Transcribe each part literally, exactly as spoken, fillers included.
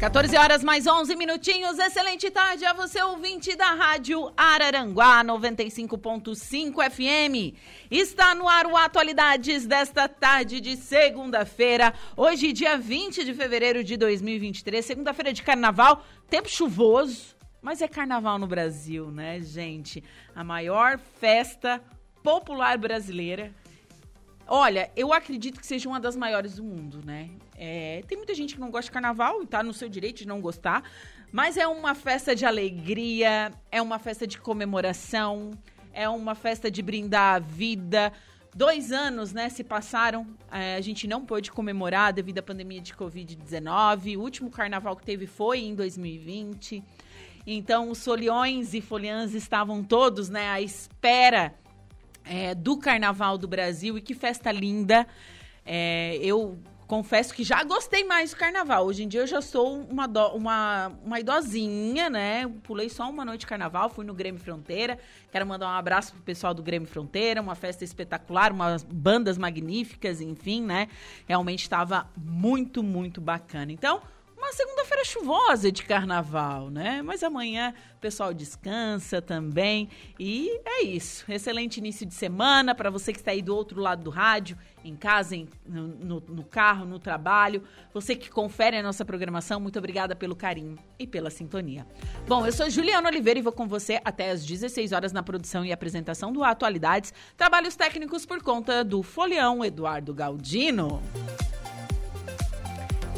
quatorze horas mais onze minutinhos, excelente tarde a você, ouvinte da Rádio Araranguá, noventa e cinco ponto cinco F M. Está no ar o Atualidades desta tarde de segunda-feira, hoje dia vinte de fevereiro de dois mil e vinte e três, segunda-feira de carnaval, tempo chuvoso, mas é carnaval no Brasil, né, gente? A maior festa popular brasileira. Olha, eu acredito que seja uma das maiores do mundo, né? É, tem muita gente que não gosta de carnaval e tá no seu direito de não gostar, mas é uma festa de alegria, é uma festa de comemoração, é uma festa de brindar a vida. Dois anos, né, se passaram, é, a gente não pôde comemorar devido à pandemia de covid dezenove, o último carnaval que teve foi em dois mil e vinte, então os foliões e foliãs estavam todos, né, à espera... É, do Carnaval do Brasil, e que festa linda. É, eu confesso que já gostei mais do Carnaval. Hoje em dia eu já sou uma, do, uma, uma idosinha, né? Pulei só uma noite de Carnaval, fui no Grêmio Fronteira. Quero mandar um abraço pro pessoal do Grêmio Fronteira, uma festa espetacular, umas bandas magníficas, enfim, né? Realmente estava muito, muito bacana. Então... uma segunda-feira chuvosa de carnaval, né? Mas amanhã o pessoal descansa também. E é isso. Excelente início de semana para você que está aí do outro lado do rádio, em casa, em, no, no carro, no trabalho. Você que confere a nossa programação, muito obrigada pelo carinho e pela sintonia. Bom, eu sou Juliana Oliveira e vou com você até às dezesseis horas na produção e apresentação do Atualidades. Trabalhos técnicos por conta do Folião Eduardo Galdino.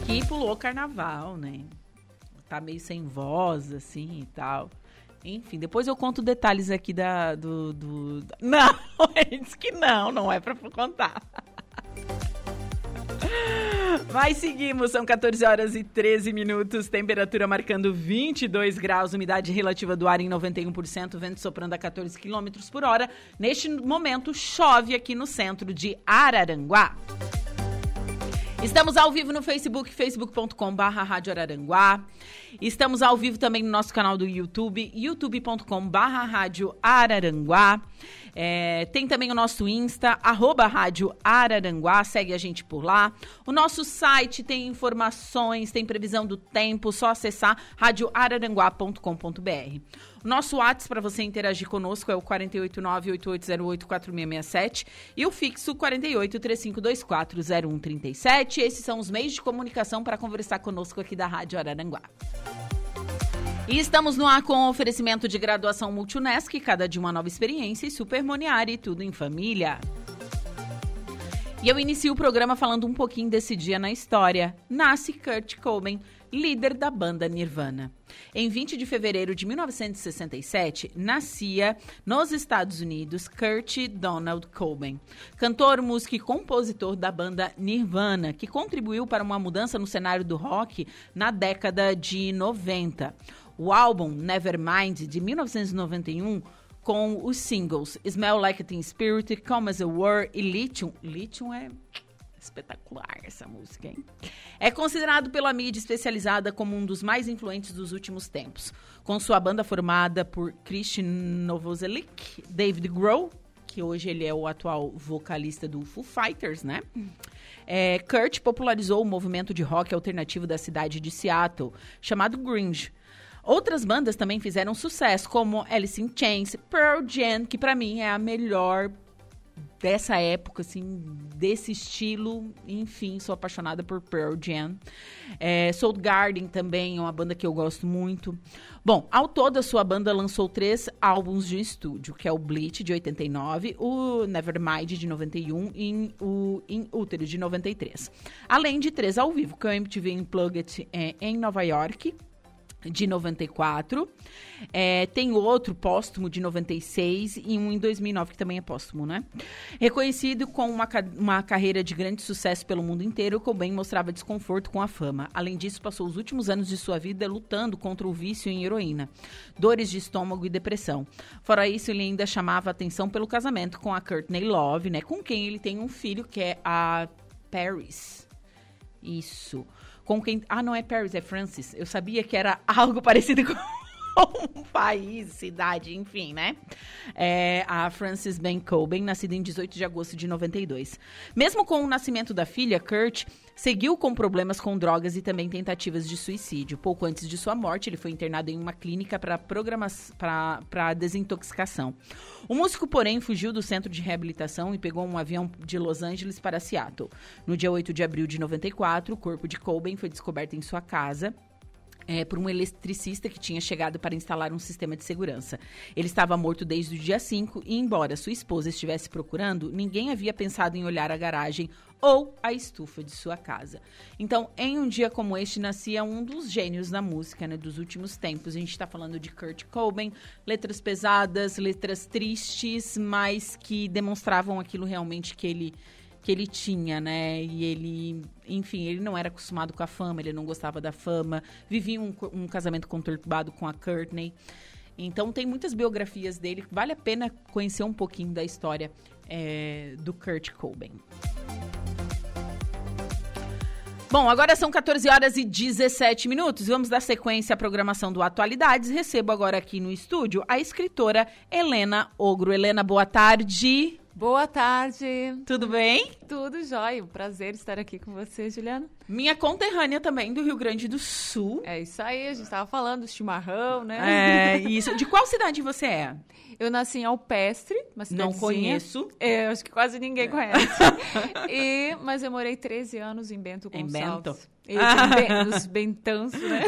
E pulou carnaval, né? Tá meio sem voz, assim, e tal. Enfim, depois eu conto detalhes aqui da... Do, do... Não, ele disse que não, não é pra contar. Mas seguimos, são quatorze horas e treze minutos, temperatura marcando vinte e dois graus, umidade relativa do ar em noventa e um por cento, vento soprando a catorze quilômetros por hora. Neste momento, chove aqui no centro de Araranguá. Estamos ao vivo no Facebook, facebook ponto com barra Rádio Araranguá. Estamos ao vivo também no nosso canal do YouTube, youtube ponto com barra Rádio Araranguá. É, tem também o nosso Insta, arroba Rádio Araranguá, segue a gente por lá. O nosso site tem informações, tem previsão do tempo, só acessar rádio araranguá ponto com ponto br. Nosso WhatsApp para você interagir conosco é o quatro oito nove, oito oito zero oito, quatro seis seis sete e o fixo quatro oito, três cinco dois quatro, zero um três sete. Esses são os meios de comunicação para conversar conosco aqui da Rádio Araranguá. E estamos no ar com oferecimento de graduação Multiunesc, cada de uma nova experiência, e Super Moniari, tudo em família. E eu inicio o programa falando um pouquinho desse dia na história. Nasce Kurt Cobain, líder da banda Nirvana. Em vinte de fevereiro de mil novecentos e sessenta e sete, nascia nos Estados Unidos Kurt Donald Cobain, cantor, músico e compositor da banda Nirvana, que contribuiu para uma mudança no cenário do rock na década de noventa. O álbum Nevermind, de mil novecentos e noventa e um, com os singles Smell Like Teen Spirit, Come as a World e Lithium. Lithium é... espetacular essa música, hein? É considerado pela mídia especializada como um dos mais influentes dos últimos tempos. Com sua banda formada por Christian Novoselic, David Grohl, que hoje ele é o atual vocalista do Foo Fighters, né? É, Kurt popularizou o movimento de rock alternativo da cidade de Seattle, chamado Grunge. Outras bandas também fizeram sucesso, como Alice in Chains, Pearl Jam, que pra mim é a melhor dessa época, assim, desse estilo. Enfim, sou apaixonada por Pearl Jam. É, Soundgarden também é uma banda que eu gosto muito. Bom, ao todo, a sua banda lançou três álbuns de estúdio, que é o Bleach, de oitenta e nove, o Nevermind, de noventa e um e o In Utero, de noventa e três. Além de três ao vivo, que é o M T V Unplugged é, em Nova York, de noventa e quatro, é, tem outro póstumo de noventa e seis e um em dois mil e nove, que também é póstumo, né? Reconhecido com uma, uma carreira de grande sucesso pelo mundo inteiro, Cobain mostrava desconforto com a fama. Além disso, passou os últimos anos de sua vida lutando contra o vício em heroína, dores de estômago e depressão. Fora isso, ele ainda chamava atenção pelo casamento com a Courtney Love, né? Com quem ele tem um filho, que é a Paris. Isso. Com quem... Ah, não é Paris, é Frances. Eu sabia que era algo parecido com um país, cidade, enfim, né? É a Frances Bean Cobain, nascida em dezoito de agosto de noventa e dois. Mesmo com o nascimento da filha, Kurt seguiu com problemas com drogas e também tentativas de suicídio. Pouco antes de sua morte, ele foi internado em uma clínica para programas para desintoxicação. O músico, porém, fugiu do centro de reabilitação e pegou um avião de Los Angeles para Seattle. No dia oito de abril de noventa e quatro, o corpo de Cobain foi descoberto em sua casa. É, por um eletricista que tinha chegado para instalar um sistema de segurança. Ele estava morto desde o dia cinco e, embora sua esposa estivesse procurando, ninguém havia pensado em olhar a garagem ou a estufa de sua casa. Então, em um dia como este, nascia um dos gênios da música, né, dos últimos tempos. A gente está falando de Kurt Cobain, letras pesadas, letras tristes, mas que demonstravam aquilo realmente que ele... que ele tinha, né, e ele, enfim, ele não era acostumado com a fama, ele não gostava da fama, vivia um, um casamento conturbado com a Courtney. Então, tem muitas biografias dele, vale a pena conhecer um pouquinho da história é, do Kurt Cobain. Bom, agora são quatorze horas e dezessete minutos. Vamos dar sequência à programação do Atualidades. Recebo agora aqui no estúdio a escritora Helena Ogro. Helena, boa tarde. Boa tarde. Tudo bem? Tudo jóia. Prazer estar aqui com você, Juliana. Minha conterrânea também, do Rio Grande do Sul. É isso aí, a gente estava falando do chimarrão, né? É, isso. De qual cidade você é? Eu nasci em Alpestre, uma cidadezinha. Não conheço. É, acho que quase ninguém conhece. E, mas eu morei treze anos em Bento Gonçalves. Em Bento? Nos Bentanços, né?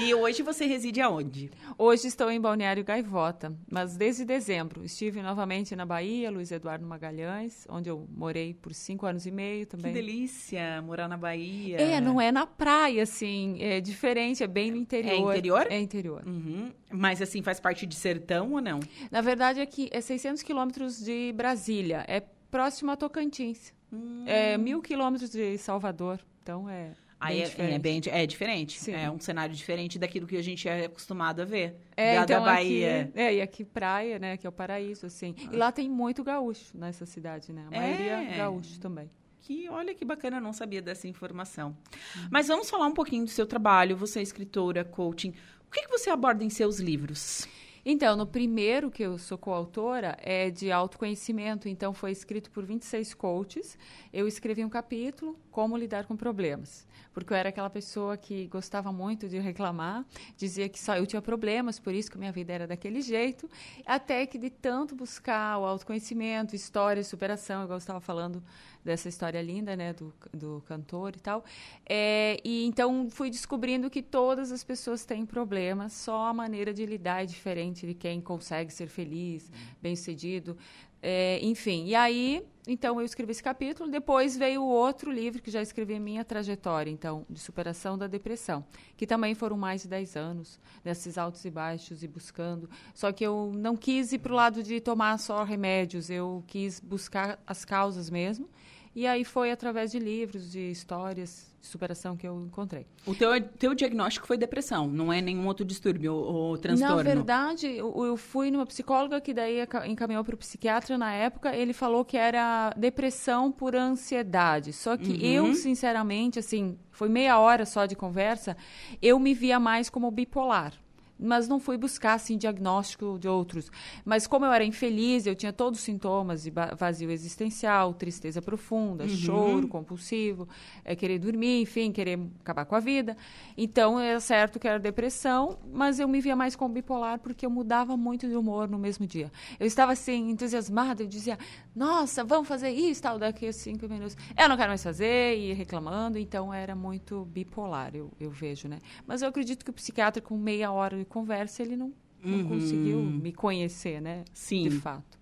E hoje você reside aonde? Hoje estou em Balneário Gaivota, mas desde dezembro. Estive novamente na Bahia, Luiz Eduardo Magalhães, onde eu morei por cinco anos e meio também. Que delícia morar na Bahia. É, não é na praia, assim, é diferente, é bem no interior. É interior? É interior. Uhum. Mas, assim, faz parte de sertão ou não? Na verdade, é que é seiscentos quilômetros de Brasília, é próximo a Tocantins, hum. é mil quilômetros de Salvador, então é... Aí bem é, é, bem, é diferente, Sim. é um cenário diferente daquilo que a gente é acostumado a ver, é, da, então, da Bahia. Aqui, é, e aqui praia, né, que é o paraíso, assim. Ah. E lá tem muito gaúcho nessa cidade, né, a maioria é. gaúcho também. Que, olha que bacana, eu não sabia dessa informação. Hum. Mas vamos falar um pouquinho do seu trabalho, você é escritora, coaching, o que, que você aborda em seus livros? Então, no primeiro, que eu sou coautora, é de autoconhecimento. Então, foi escrito por vinte e seis coaches. Eu escrevi um capítulo, Como Lidar com Problemas. Porque eu era aquela pessoa que gostava muito de reclamar, dizia que só eu tinha problemas, por isso que minha vida era daquele jeito. Até que, de tanto buscar o autoconhecimento, história, superação, igual eu estava falando dessa história linda, né, do, do cantor e tal. É, e, então, fui descobrindo que todas as pessoas têm problemas, só a maneira de lidar é diferente de quem consegue ser feliz, bem-sucedido, é, enfim. E aí, então, eu escrevi esse capítulo, depois veio outro livro que já escrevi, Minha Trajetória, então, de superação da depressão, que também foram mais de dez anos, nesses altos e baixos e buscando, só que eu não quis ir para o lado de tomar só remédios, eu quis buscar as causas mesmo. E aí foi através de livros, de histórias, de superação que eu encontrei. O teu, teu diagnóstico foi depressão, não é nenhum outro distúrbio ou, ou transtorno? Na verdade, eu, eu fui numa psicóloga que daí encaminhou para o psiquiatra na época. Ele falou que era depressão por ansiedade. Só que uhum. eu, sinceramente, assim, foi meia hora só de conversa, eu me via mais como bipolar. mas não fui buscar, assim, diagnóstico de outros. Mas como eu era infeliz, eu tinha todos os sintomas de vazio existencial, tristeza profunda, uhum. choro compulsivo, é, querer dormir, enfim, querer acabar com a vida. Então, é certo que era depressão, mas eu me via mais como bipolar, porque eu mudava muito de humor no mesmo dia. Eu estava, assim, entusiasmada, eu dizia, nossa, vamos fazer isso, tal, daqui a cinco minutos. Eu não quero mais fazer, e reclamando, então era muito bipolar, eu, eu vejo, né? Mas eu acredito que o psiquiatra, com meia hora de conversa, ele não, não uhum. conseguiu me conhecer, né? Sim. De fato.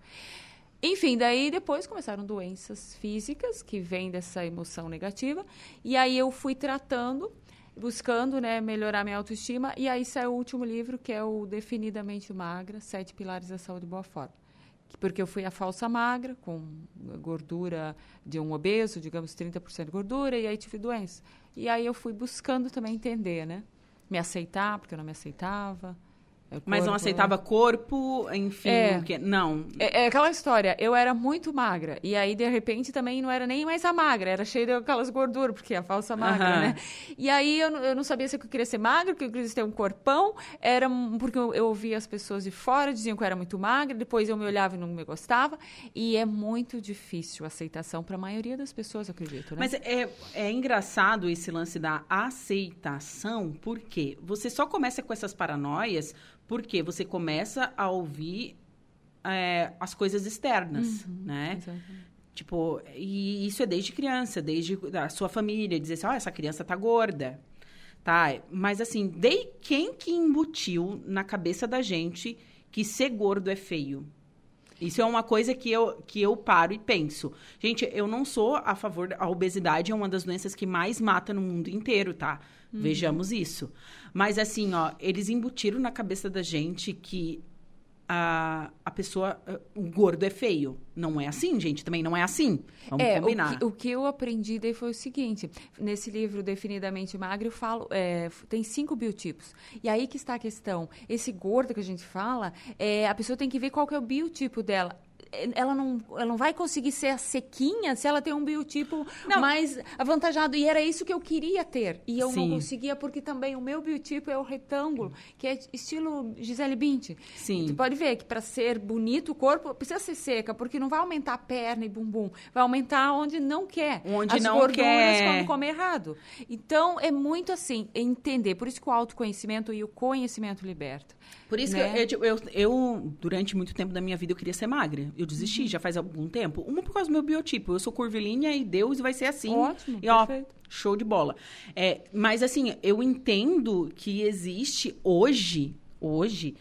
Enfim, daí depois começaram doenças físicas que vêm dessa emoção negativa. E aí eu fui tratando, buscando, né, melhorar minha autoestima. E aí saiu o último livro, que é o Definidamente Magra, Sete Pilares da Saúde e Boa Forma. Porque eu fui a falsa magra, com gordura de um obeso, digamos, trinta por cento de gordura, e aí tive doença. E aí eu fui buscando também entender, né? Me aceitar, porque eu não me aceitava. Mas não aceitava corpo, enfim, é, porque, não. É, é aquela história, eu era muito magra, e aí, de repente, também não era nem mais a magra, era cheia daquelas gorduras, porque a falsa magra, uh-huh. né? E aí, eu, eu não sabia se eu queria ser magra, que eu queria ter um corpão, era porque eu, eu ouvia as pessoas de fora, diziam que eu era muito magra, depois eu me olhava e não me gostava, e é muito difícil a aceitação para a maioria das pessoas, eu acredito, né? Mas é, é engraçado esse lance da aceitação, porque você só começa com essas paranoias... Porque você começa a ouvir é, as coisas externas, uhum, né? Exatamente. Tipo, e isso é desde criança, desde a sua família, dizer assim, ó, oh, essa criança tá gorda, tá? Mas assim, dei quem que embutiu na cabeça da gente que ser gordo é feio? Isso é uma coisa que eu, que eu paro e penso. Gente, eu não sou a favor... A obesidade é uma das doenças que mais mata no mundo inteiro, tá? Uhum. Vejamos isso. Mas, assim, ó... Eles embutiram na cabeça da gente que a, a pessoa... O gordo é feio. Não é assim, gente. Também não é assim. Vamos é, combinar. O que, o que eu aprendi daí foi o seguinte. Nesse livro, Definidamente Magro, eu falo... É, tem cinco biotipos. E aí que está a questão. Esse gordo que a gente fala... É, a pessoa tem que ver qual que é o biotipo dela. Ela não, ela não vai conseguir ser a sequinha se ela tem um biotipo não. mais avantajado. E era isso que eu queria ter. E eu Sim. não conseguia, porque também o meu biotipo é o retângulo, que é estilo Gisele Bündchen. Sim. Tu pode ver que para ser bonito o corpo precisa ser seca, porque não vai aumentar a perna e bumbum. Vai aumentar onde não quer. Onde As não gorduras quer. Quando come errado. Então, é muito assim, entender. Por isso que o autoconhecimento e o conhecimento liberta. Por isso né? que eu, eu, eu, eu, durante muito tempo da minha vida, eu queria ser magra. Eu desisti, uhum. já faz algum tempo. Uma por causa do meu biotipo. Eu sou curvilínea e Deus vai ser assim. Ótimo, e, ó, perfeito. Show de bola. É, mas, assim, eu entendo que existe hoje, hoje,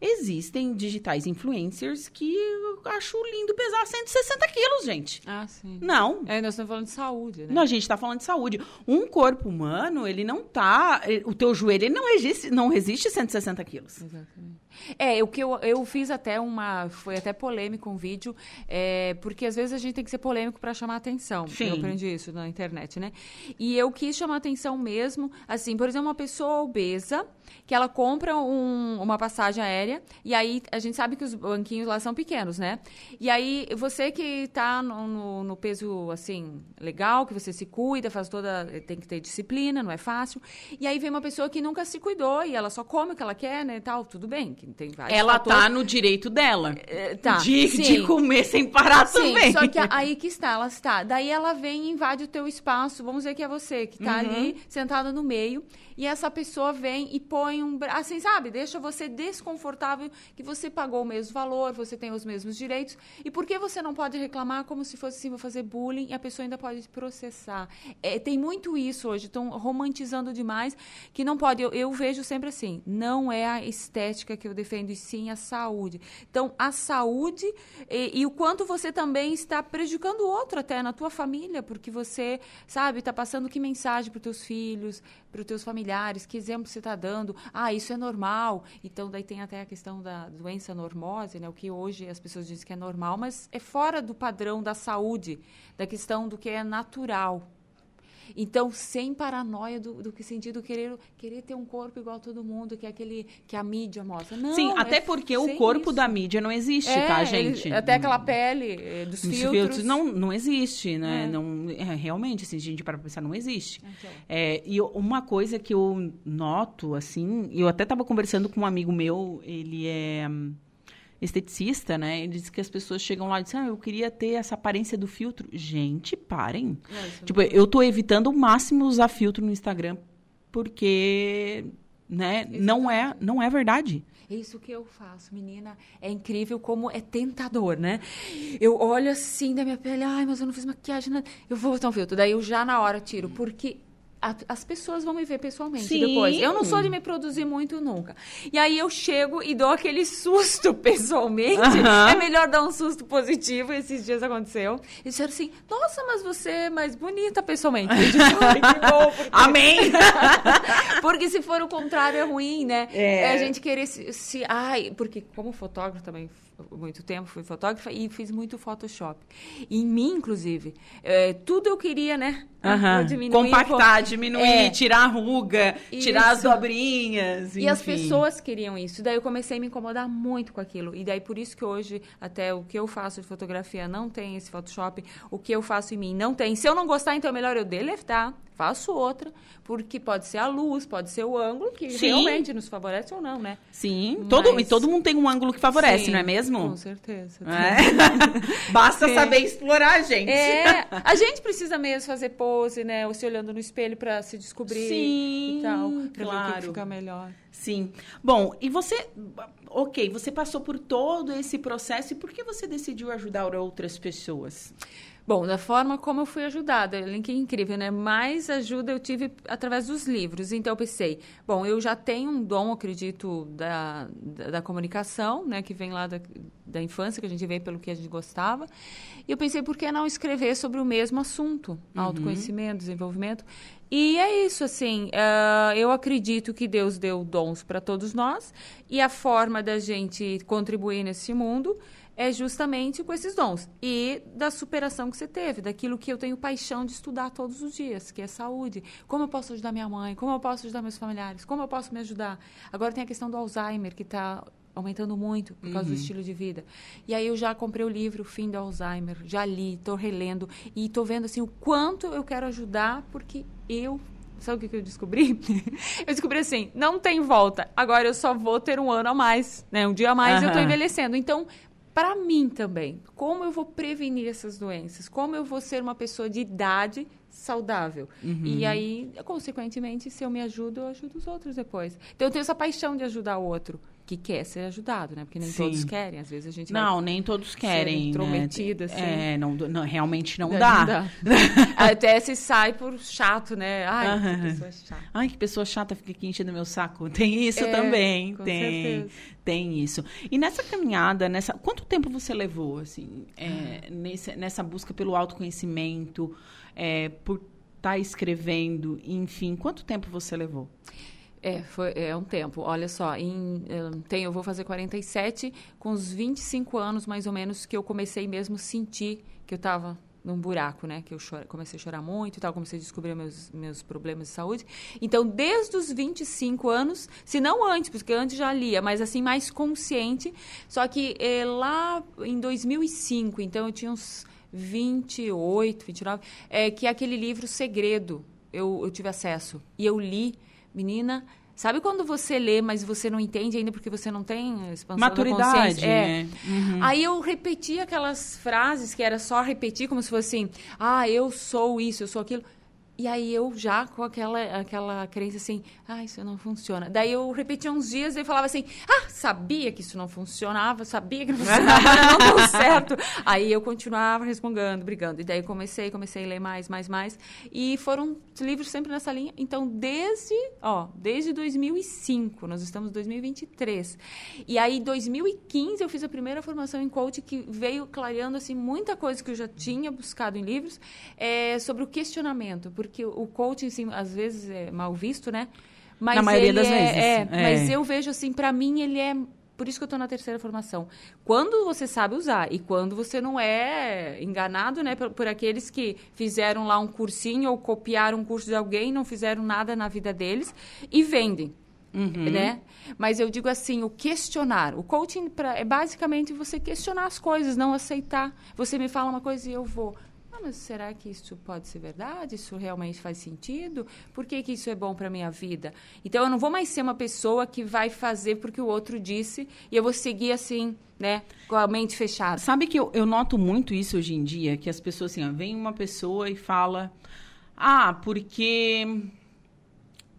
existem digitais influencers que eu acho lindo pesar cento e sessenta quilos, gente. Ah, sim. Não. É, nós estamos falando de saúde, né? Não, a gente está falando de saúde. Um corpo humano, ele não tá... O teu joelho, ele não resiste, não resiste cento e sessenta quilos. Exatamente. É, o que eu, eu fiz até uma... Foi até polêmico um vídeo, é, porque às vezes a gente tem que ser polêmico para chamar atenção. Sim. Eu aprendi isso na internet, né? E eu quis chamar atenção mesmo, assim, por exemplo, uma pessoa obesa, que ela compra um, uma passagem aérea, e aí a gente sabe que os banquinhos lá são pequenos, né? E aí você que tá no, no, no peso, assim, legal, que você se cuida, faz toda... Tem que ter disciplina, não é fácil. E aí vem uma pessoa que nunca se cuidou, e ela só come o que ela quer, né, e tal, tudo bem, que Tem ela fatores. Tá no direito dela é, tá, de, de comer sem parar sim, também. Só que aí que está, ela está. Daí ela vem e invade o teu espaço. Vamos dizer que é você, que está uhum. ali sentada no meio. E essa pessoa vem e põe um... Assim, sabe? Deixa você desconfortável, que você pagou o mesmo valor, você tem os mesmos direitos. E por que você não pode reclamar como se fosse assim, vou fazer bullying, e a pessoa ainda pode processar? É, tem muito isso hoje. Estão romantizando demais, que não pode... Eu, eu vejo sempre assim, não é a estética que eu defendo, e sim a saúde. Então, a saúde e, e o quanto você também está prejudicando o outro até na tua família, porque você, sabe, está passando que mensagem para os teus filhos, para os teus familiares, que exemplo você está dando, ah, isso é normal. Então, daí tem até a questão da doença normose, né, o que hoje as pessoas dizem que é normal, mas é fora do padrão da saúde, da questão do que é natural. Então, sem paranoia do, do sentido querer, querer ter um corpo igual a todo mundo, que é aquele que a mídia mostra. Não, sim, até porque o corpo isso. da mídia não existe, é, tá, gente? Ele, até aquela pele é, dos filtros. filtros. Não, não existe, né? É. Não, é, realmente, assim, gente, para pensar, não existe. Então. É, e uma coisa que eu noto, assim, eu até estava conversando com um amigo meu, ele é... esteticista, né? Ele diz que as pessoas chegam lá e dizem, ah, eu queria ter essa aparência do filtro. Gente, parem. É, tipo, é. eu tô evitando o máximo usar filtro no Instagram, porque, né, não é, não é verdade. É isso que eu faço, menina. É incrível como é tentador, né? Eu olho assim da minha pele, ai, mas eu não fiz maquiagem, nada. Eu vou botar um filtro. Daí eu já na hora tiro, porque... as pessoas vão me ver pessoalmente. Sim. Depois. Eu não sou de me produzir muito nunca. E aí eu chego e dou aquele susto pessoalmente. Uhum. É melhor dar um susto positivo. Esses dias aconteceu. E disseram assim, nossa, mas você é mais bonita pessoalmente. Eu disse, ai, que bom. Porque... amém! Porque se for o contrário é ruim, né? É, é a gente querer se... se... ai, porque como fotógrafo também... muito tempo, fui fotógrafa e fiz muito Photoshop. E em mim, inclusive, é, tudo eu queria, né? Uhum. Diminuir, compactar, com... diminuir, é. tirar a ruga, isso. tirar as dobrinhas, enfim. E as pessoas queriam isso. Daí eu comecei a me incomodar muito com aquilo. E daí por isso que hoje, até o que eu faço de fotografia não tem esse Photoshop, o que eu faço em mim não tem. Se eu não gostar, então é melhor eu deletar, faço outra, porque pode ser a luz, pode ser o ângulo, que sim. realmente nos favorece ou não, né? Sim, mas... todo, e todo mundo tem um ângulo que favorece, sim. não é mesmo? Com certeza. É. Basta é. saber explorar, gente. É. A gente precisa mesmo fazer pose, né? Ou se olhando no espelho para se descobrir. Sim, e tal. Pra claro. Ver o que fica melhor. Sim. Bom, e você... ok, você passou por todo esse processo. E por que você decidiu ajudar outras pessoas? Bom, da forma como eu fui ajudada, que é incrível, né? Mais ajuda eu tive através dos livros. Então, eu pensei, bom, eu já tenho um dom, acredito, da, da, da comunicação, né? Que vem lá da, da infância, que a gente vê pelo que a gente gostava. E eu pensei, por que não escrever sobre o mesmo assunto? Uhum. Autoconhecimento, desenvolvimento. E é isso, assim, uh, eu acredito que Deus deu dons para todos nós. E a forma da gente contribuir nesse mundo... é justamente com esses dons e da superação que você teve, daquilo que eu tenho paixão de estudar todos os dias, que é saúde. Como eu posso ajudar minha mãe? Como eu posso ajudar meus familiares? Como eu posso me ajudar? Agora tem a questão do Alzheimer, que está aumentando muito por causa uhum. do estilo de vida. E aí eu já comprei o livro Fim do Alzheimer, já li, estou relendo e estou vendo assim, o quanto eu quero ajudar, porque eu... sabe o que eu descobri? Eu descobri assim, não tem volta. Agora eu só vou ter um ano a mais, né? Um dia a mais uhum. eu estou envelhecendo. Então... para mim também, como eu vou prevenir essas doenças? Como eu vou ser uma pessoa de idade saudável? Uhum. E aí, consequentemente, se eu me ajudo, eu ajudo os outros depois. Então, eu tenho essa paixão de ajudar o outro, que quer ser ajudado, né? Porque nem sim. todos querem, às vezes a gente... não, nem todos querem, intrometida, né? Assim. É, não, não, realmente não, não dá. Não dá. Até se sai por chato, né? Ai, uhum. que pessoa chata. Ai, que pessoa chata, fica aqui enchendo meu saco. Tem isso é, também, com tem. Certeza. Tem isso. E nessa caminhada, nessa... quanto tempo você levou, assim, é, nesse, nessa busca pelo autoconhecimento, é, por estar escrevendo, enfim, quanto tempo você levou? É, foi, é um tempo. Olha só, em, tem, eu vou fazer quarenta e sete, com uns vinte e cinco anos, mais ou menos, que eu comecei mesmo a sentir que eu estava... num buraco, né? Que eu chora, comecei a chorar muito e tal, comecei a descobrir meus, meus problemas de saúde. Então, desde os vinte e cinco anos, se não antes, porque antes já lia, mas assim, mais consciente. Só que eh, lá em dois mil e cinco, então eu tinha uns vinte e oito, vinte e nove, é, que é aquele livro Segredo, eu, eu tive acesso. E eu li, menina... sabe quando você lê, mas você não entende ainda porque você não tem expansão maturidade, da consciência? É. Né? Uhum. Aí eu repeti aquelas frases que era só repetir como se fosse assim, ah, eu sou isso, eu sou aquilo. E aí eu já com aquela, aquela crença assim, ah, isso não funciona. Daí eu repetia uns dias e falava assim, ah, sabia que isso não funcionava, sabia que não funcionava, não deu certo. Aí eu continuava respondendo, brigando. E daí comecei, comecei a ler mais, mais, mais. E foram livros sempre nessa linha. Então, desde, ó, desde dois mil e cinco, nós estamos em dois mil e vinte e três. E aí, em dois mil e quinze, eu fiz a primeira formação em coaching que veio clareando, assim, muita coisa que eu já tinha buscado em livros, é, sobre o questionamento, porque o coaching, assim, às vezes é mal visto, né? Mas na maioria ele das é, vezes. É, é. Mas eu vejo, assim, para mim, ele é Por isso que eu estou na terceira formação. Quando você sabe usar e quando você não é enganado, né, por, por aqueles que fizeram lá um cursinho ou copiaram um curso de alguém, não fizeram nada na vida deles e vendem. Uhum. Né? Mas eu digo assim, o questionar. O coaching pra, é basicamente você questionar as coisas, não aceitar. Você me fala uma coisa e eu vou... Ah, mas será que isso pode ser verdade? Isso realmente faz sentido? Por que que isso é bom para a minha vida? Então, eu não vou mais ser uma pessoa que vai fazer porque o outro disse e eu vou seguir assim, né? Com a mente fechada. Sabe que eu, eu noto muito isso hoje em dia, que as pessoas, assim, ó, vem uma pessoa e fala, ah, porque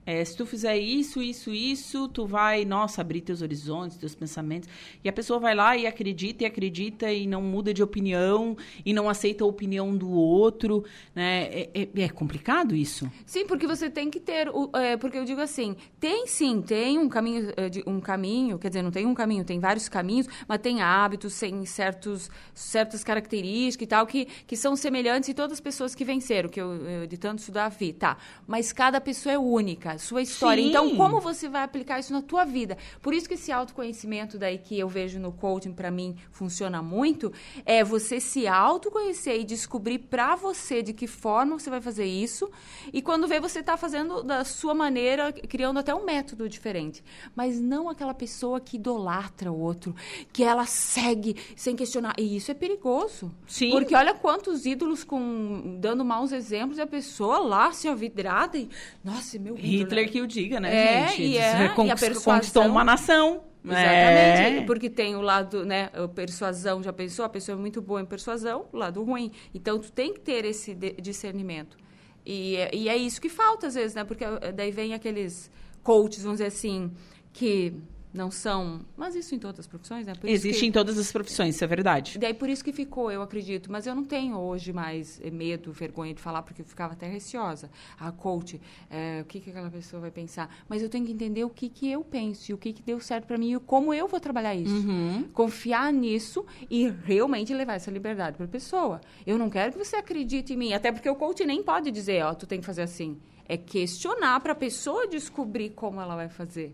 é, se tu fizer isso, isso, isso, tu vai, nossa, abrir teus horizontes, teus pensamentos. E a pessoa vai lá e acredita, e acredita, e não muda de opinião, e não aceita a opinião do outro, né? É, é, é complicado isso? Sim, porque você tem que ter, é, porque eu digo assim, tem sim, tem um caminho, um caminho, quer dizer, não tem um caminho, tem vários caminhos, mas tem hábitos, tem certos, certas características e tal, que, que são semelhantes em todas as pessoas que venceram, que eu, eu de tanto estudar vi, tá? Mas cada pessoa é única, sua história. Sim. Então, como você vai aplicar isso na tua vida? Por isso que esse autoconhecimento daí que eu vejo no coaching, para mim, funciona muito, é você se autoconhecer e descobrir para você de que forma você vai fazer isso. E quando vê, você tá fazendo da sua maneira, criando até um método diferente. Mas não aquela pessoa que idolatra o outro, que ela segue sem questionar. E isso é perigoso. Sim. Porque olha quantos ídolos com, dando maus exemplos, e a pessoa lá, assim, vidrada e... Nossa, meu ídolo. Hitler que o diga, né, é, gente? E é, Conqu- e a persuasão... Conquistou uma nação. Exatamente, é. Porque tem o lado, né, persuasão, já pensou? A pessoa é muito boa em persuasão, o lado ruim. Então, tu tem que ter esse de- discernimento. E, e é isso que falta, às vezes, né? Porque daí vem aqueles coaches, vamos dizer assim, que... Não são... Mas isso em todas as profissões, né? Por Existe que, em todas as profissões, isso é verdade. Daí por isso que ficou, eu acredito. Mas eu não tenho hoje mais medo, vergonha de falar, porque eu ficava até receosa. A coach, é, o que, que aquela pessoa vai pensar? Mas eu tenho que entender o que, que eu penso, e o que, que deu certo para mim, e como eu vou trabalhar isso. Uhum. Confiar nisso e realmente levar essa liberdade para a pessoa. Eu não quero que você acredite em mim. Até porque o coach nem pode dizer, ó, tu tem que fazer assim. É questionar para a pessoa descobrir como ela vai fazer.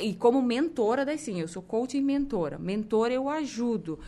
E como mentora, daí sim, eu sou coach e mentora. Mentora, eu ajudo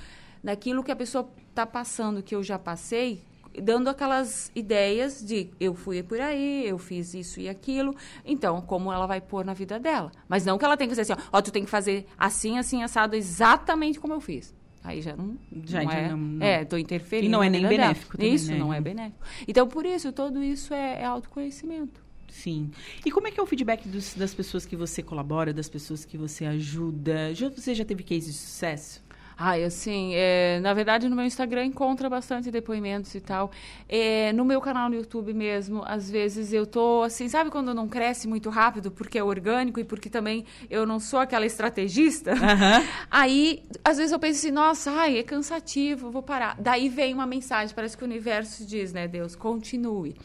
naquilo que a pessoa está passando, que eu já passei, dando aquelas ideias de eu fui por aí, eu fiz isso e aquilo. Então, como ela vai pôr na vida dela. Mas não que ela tenha que dizer assim, ó, ó tu tem que fazer assim, assim, assado, exatamente como eu fiz. Aí já não, já, não já é... Não, não. É, estou interferindo. E não é nem benéfico. Também, isso, né? Não é benéfico. Então, por isso, tudo isso é, é autoconhecimento. Sim. E como é que é o feedback dos, das pessoas que você colabora, das pessoas que você ajuda? Já, você já teve case de sucesso? Ah, assim, é, na verdade, no meu Instagram encontra bastante depoimentos e tal. É, no meu canal no YouTube mesmo, às vezes eu tô assim, sabe quando não cresce muito rápido porque é orgânico e porque também eu não sou aquela estrategista? Uhum. Aí, às vezes eu penso assim, nossa, ai, é cansativo, vou parar. Daí vem uma mensagem, parece que o universo diz, né, Deus, continue.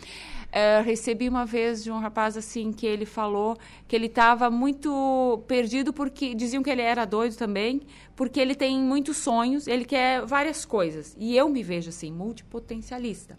É, recebi uma vez de um rapaz assim que ele falou que ele estava muito perdido porque diziam que ele era doido também, porque ele tem muitos sonhos, ele quer várias coisas. E eu me vejo assim, multipotencialista.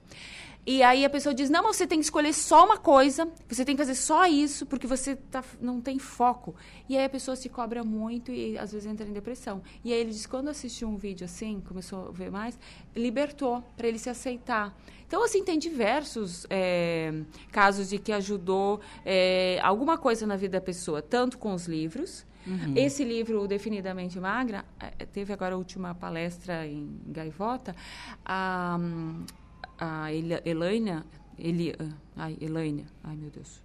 E aí a pessoa diz, não, mas você tem que escolher só uma coisa, você tem que fazer só isso, porque você tá, não tem foco. E aí a pessoa se cobra muito e às vezes entra em depressão. E aí ele diz, quando assistiu um vídeo assim, começou a ver mais, libertou para ele se aceitar. Então, assim, tem diversos é, casos de que ajudou é, alguma coisa na vida da pessoa, tanto com os livros... Uhum. Esse livro, Definidamente Magra, teve agora a última palestra em Gaivota, a, a Helena, Eli, ai, Helena, ai meu Deus,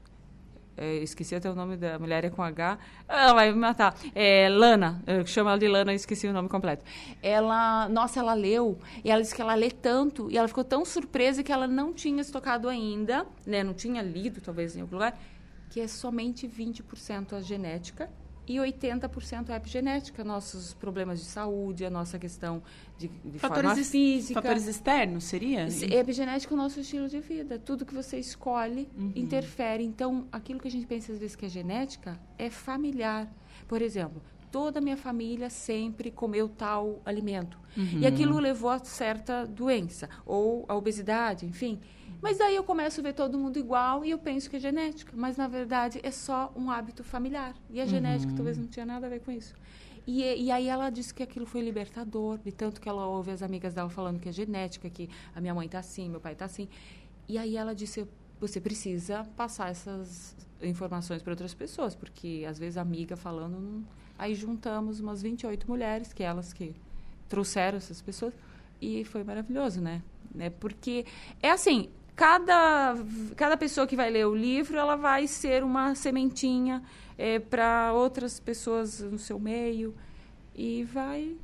é, esqueci até o nome da mulher, é com H, ela vai me matar, é, Lana, eu chamo ela de Lana, esqueci o nome completo. Ela, nossa, ela leu, e ela disse que ela lê tanto, e ela ficou tão surpresa que ela não tinha se tocado ainda, né, não tinha lido, talvez, em algum lugar, que é somente vinte por cento a genética, e oitenta por cento é epigenética, nossos problemas de saúde, a nossa questão de, de forma física. Fatores externos, seria? Epigenética é o nosso estilo de vida. Tudo que você escolhe uhum. interfere. Então, aquilo que a gente pensa às vezes que é genética é familiar. Por exemplo, toda a minha família sempre comeu tal alimento. Uhum. E aquilo levou a certa doença, ou a obesidade, enfim. Mas daí eu começo a ver todo mundo igual e eu penso que é genética. Mas, na verdade, é só um hábito familiar. E a uhum. genética talvez não tinha nada a ver com isso. E, e aí ela disse que aquilo foi libertador, de tanto que ela ouve as amigas dela falando que é genética, que a minha mãe tá assim, meu pai tá assim. E aí ela disse, você precisa passar essas informações para outras pessoas, porque às vezes a amiga falando... Não... Aí juntamos umas vinte e oito mulheres, que elas que trouxeram essas pessoas, e foi maravilhoso, né? né? Porque é assim... Cada, cada pessoa que vai ler o livro, ela vai ser uma sementinha é, para outras pessoas no seu meio. E vai...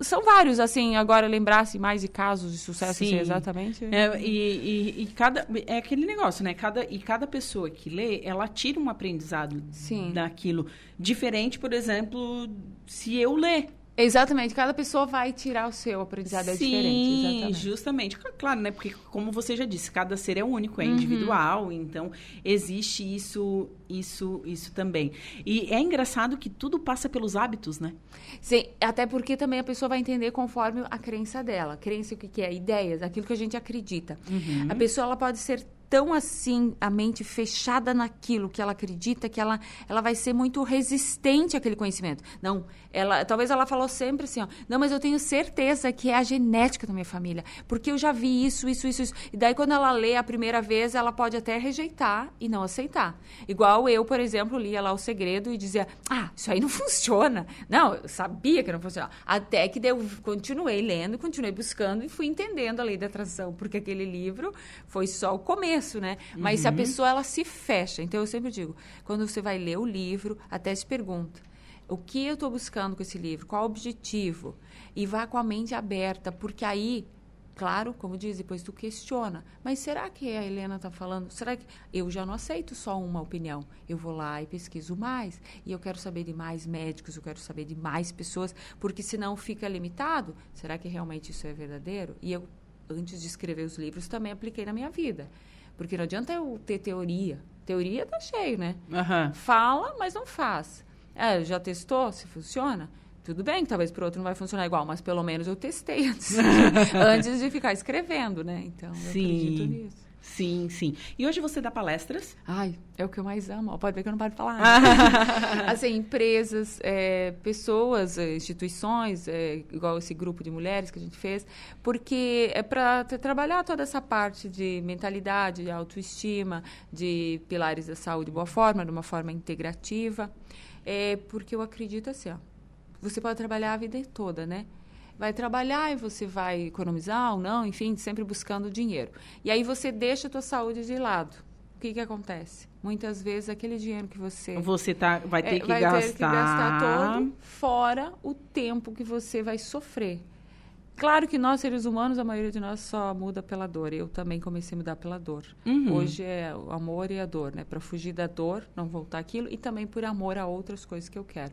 São vários, assim, agora lembrar-se mais de casos de sucesso, assim, exatamente. É, e, e, e cada... É aquele negócio, né? Cada, e cada pessoa que lê, ela tira um aprendizado Sim. daquilo. Diferente, por exemplo, se eu ler. Exatamente, cada pessoa vai tirar o seu aprendizado, é diferente. Sim, justamente. Claro, né? Porque, como você já disse, cada ser é único, é uhum. individual, então existe isso, isso, isso também. E é engraçado que tudo passa pelos hábitos, né? Sim, até porque também a pessoa vai entender conforme a crença dela. Crença, o que, que é? Ideias, aquilo que a gente acredita. Uhum. A pessoa ela pode ser tão assim, a mente fechada naquilo que ela acredita, que ela, ela vai ser muito resistente àquele conhecimento. Não, ela, talvez ela falou sempre assim, ó, não, mas eu tenho certeza que é a genética da minha família, porque eu já vi isso, isso, isso, isso. E daí, quando ela lê a primeira vez, ela pode até rejeitar e não aceitar. Igual eu, por exemplo, lia lá O Segredo e dizia, ah, isso aí não funciona. Não, eu sabia que não funcionava. Até que eu continuei lendo, continuei buscando e fui entendendo a lei da atração, porque aquele livro foi só o começo. Isso, né? Mas uhum. se a pessoa ela se fecha, então eu sempre digo, quando você vai ler o livro, até se pergunta, o que eu estou buscando com esse livro? Qual o objetivo? E vá com a mente aberta, porque aí, claro, como diz, depois tu questiona, mas será que a Helena está falando? Será que eu já não aceito só uma opinião? Eu vou lá e pesquiso mais, e eu quero saber de mais médicos, eu quero saber de mais pessoas, porque senão fica limitado. Será que realmente isso é verdadeiro? E eu, antes de escrever os livros, também apliquei na minha vida. Porque não adianta eu ter teoria. Teoria tá cheio, né? Uhum. Fala, mas não faz. É, já testou? Se funciona? Tudo bem, que talvez para o outro não vai funcionar igual, mas pelo menos eu testei antes, antes de ficar escrevendo, né? Então, eu sim, acredito nisso. Sim, sim. E hoje você dá palestras? Ai, é o que eu mais amo. Pode ver que eu não paro de falar. Né? Assim, empresas, é, pessoas, é, instituições, é, igual esse grupo de mulheres que a gente fez, porque é para trabalhar toda essa parte de mentalidade, de autoestima, de pilares da saúde de boa forma, de uma forma integrativa. É, porque eu acredito assim, ó, você pode trabalhar a vida toda, né? Vai trabalhar e você vai economizar ou não, enfim, sempre buscando dinheiro. E aí você deixa a tua saúde de lado. O que que acontece? Muitas vezes aquele dinheiro que você... Você tá, vai ter é, que vai gastar... Vai ter que gastar todo, fora o tempo que você vai sofrer. Claro que nós, seres humanos, a maioria de nós só muda pela dor. Eu também comecei a mudar pela dor. Uhum. Hoje é o amor e a dor, né? Para fugir da dor, não voltar àquilo, e também por amor a outras coisas que eu quero.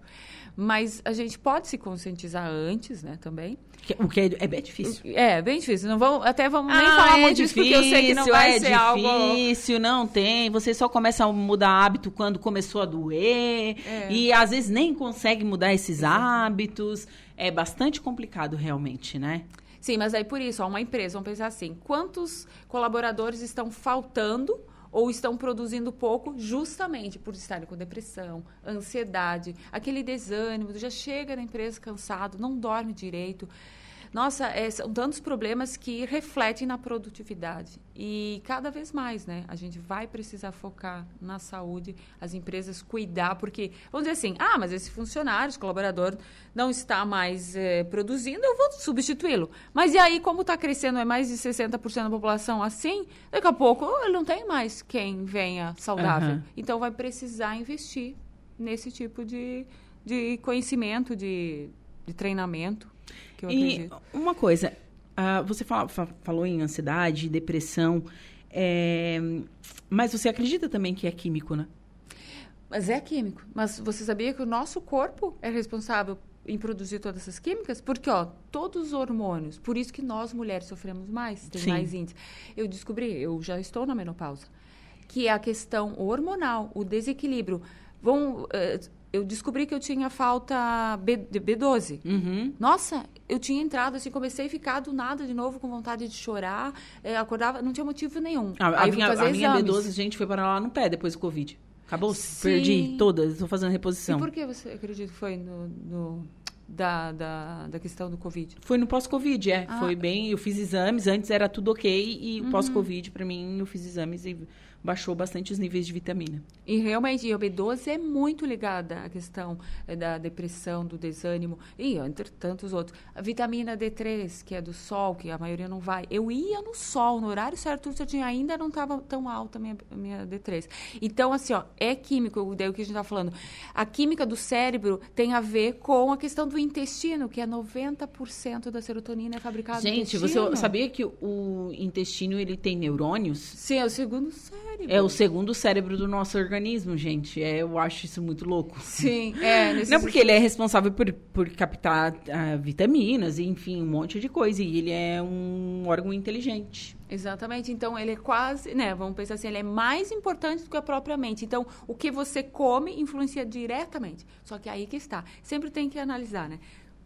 Mas a gente pode se conscientizar antes, né? Também. Que, o que é, é bem difícil. É, é bem difícil. Não vamos, até vamos ah, nem falar é muito difícil, disso, porque eu sei que não vai é ser difícil, algo... difícil, não tem. Você só começa a mudar hábito quando começou a doer. É. E às vezes nem consegue mudar esses é. hábitos. É bastante complicado realmente, né? Sim, mas aí por isso, ó, uma empresa, vamos pensar assim, quantos colaboradores estão faltando ou estão produzindo pouco justamente por estarem com depressão, ansiedade, aquele desânimo, já chega na empresa cansado, não dorme direito. Nossa, é, são tantos problemas que refletem na produtividade. E cada vez mais, né? A gente vai precisar focar na saúde, as empresas cuidar, porque, vamos dizer assim, ah, mas esse funcionário, esse colaborador, não está mais é, produzindo, eu vou substituí-lo. Mas e aí, como está crescendo, é mais de sessenta por cento da população assim, daqui a pouco ele não tem mais quem venha saudável. Uhum. Então, vai precisar investir nesse tipo de, de conhecimento, de, de treinamento. E uma coisa, uh, você fala, fa- falou em ansiedade, depressão, é, mas você acredita também que é químico, né? Mas é químico. Mas você sabia que o nosso corpo é responsável em produzir todas essas químicas? Porque, ó, todos os hormônios, por isso que nós mulheres sofremos mais, tem Sim. mais índice. Eu descobri, eu já estou na menopausa, que é a questão hormonal, o desequilíbrio. Vão... Uh, eu descobri que eu tinha falta B doze. Uhum. Nossa, eu tinha entrado, assim, comecei a ficar do nada de novo, com vontade de chorar. É, acordava, não tinha motivo nenhum. A, a minha, a minha B doze, gente, foi parar lá no pé depois do Covid. Acabou, sim. Perdi todas, estou fazendo reposição. E por que você acredita que foi no... no... Da, da, da questão do Covid? Foi no pós-Covid, é. Ah. Foi bem... Eu fiz exames, antes era tudo ok. E o uhum. pós-Covid, pra mim, eu fiz exames e baixou bastante os níveis de vitamina. E realmente, a B doze é muito ligada à questão da depressão, do desânimo. E, entre tantos outros. A vitamina D três, que é do sol, que a maioria não vai. Eu ia no sol, no horário certo, eu tinha, ainda não estava tão alta a minha, minha D três. Então, assim, ó, é químico, daí o que a gente tá falando. A química do cérebro tem a ver com a questão do intestino, que é noventa por cento da serotonina é fabricada no intestino. Gente, você sabia que o intestino, ele tem neurônios? Sim, é o segundo cérebro. É o segundo cérebro do nosso organismo, gente. É, eu acho isso muito louco. Sim, é. Não, porque ele é responsável por, por captar ah, vitaminas, enfim, um monte de coisa. E ele é um órgão inteligente. Exatamente. Então, ele é quase, né, vamos pensar assim, ele é mais importante do que a própria mente. Então, o que você come influencia diretamente. Só que aí que está. Sempre tem que analisar, né?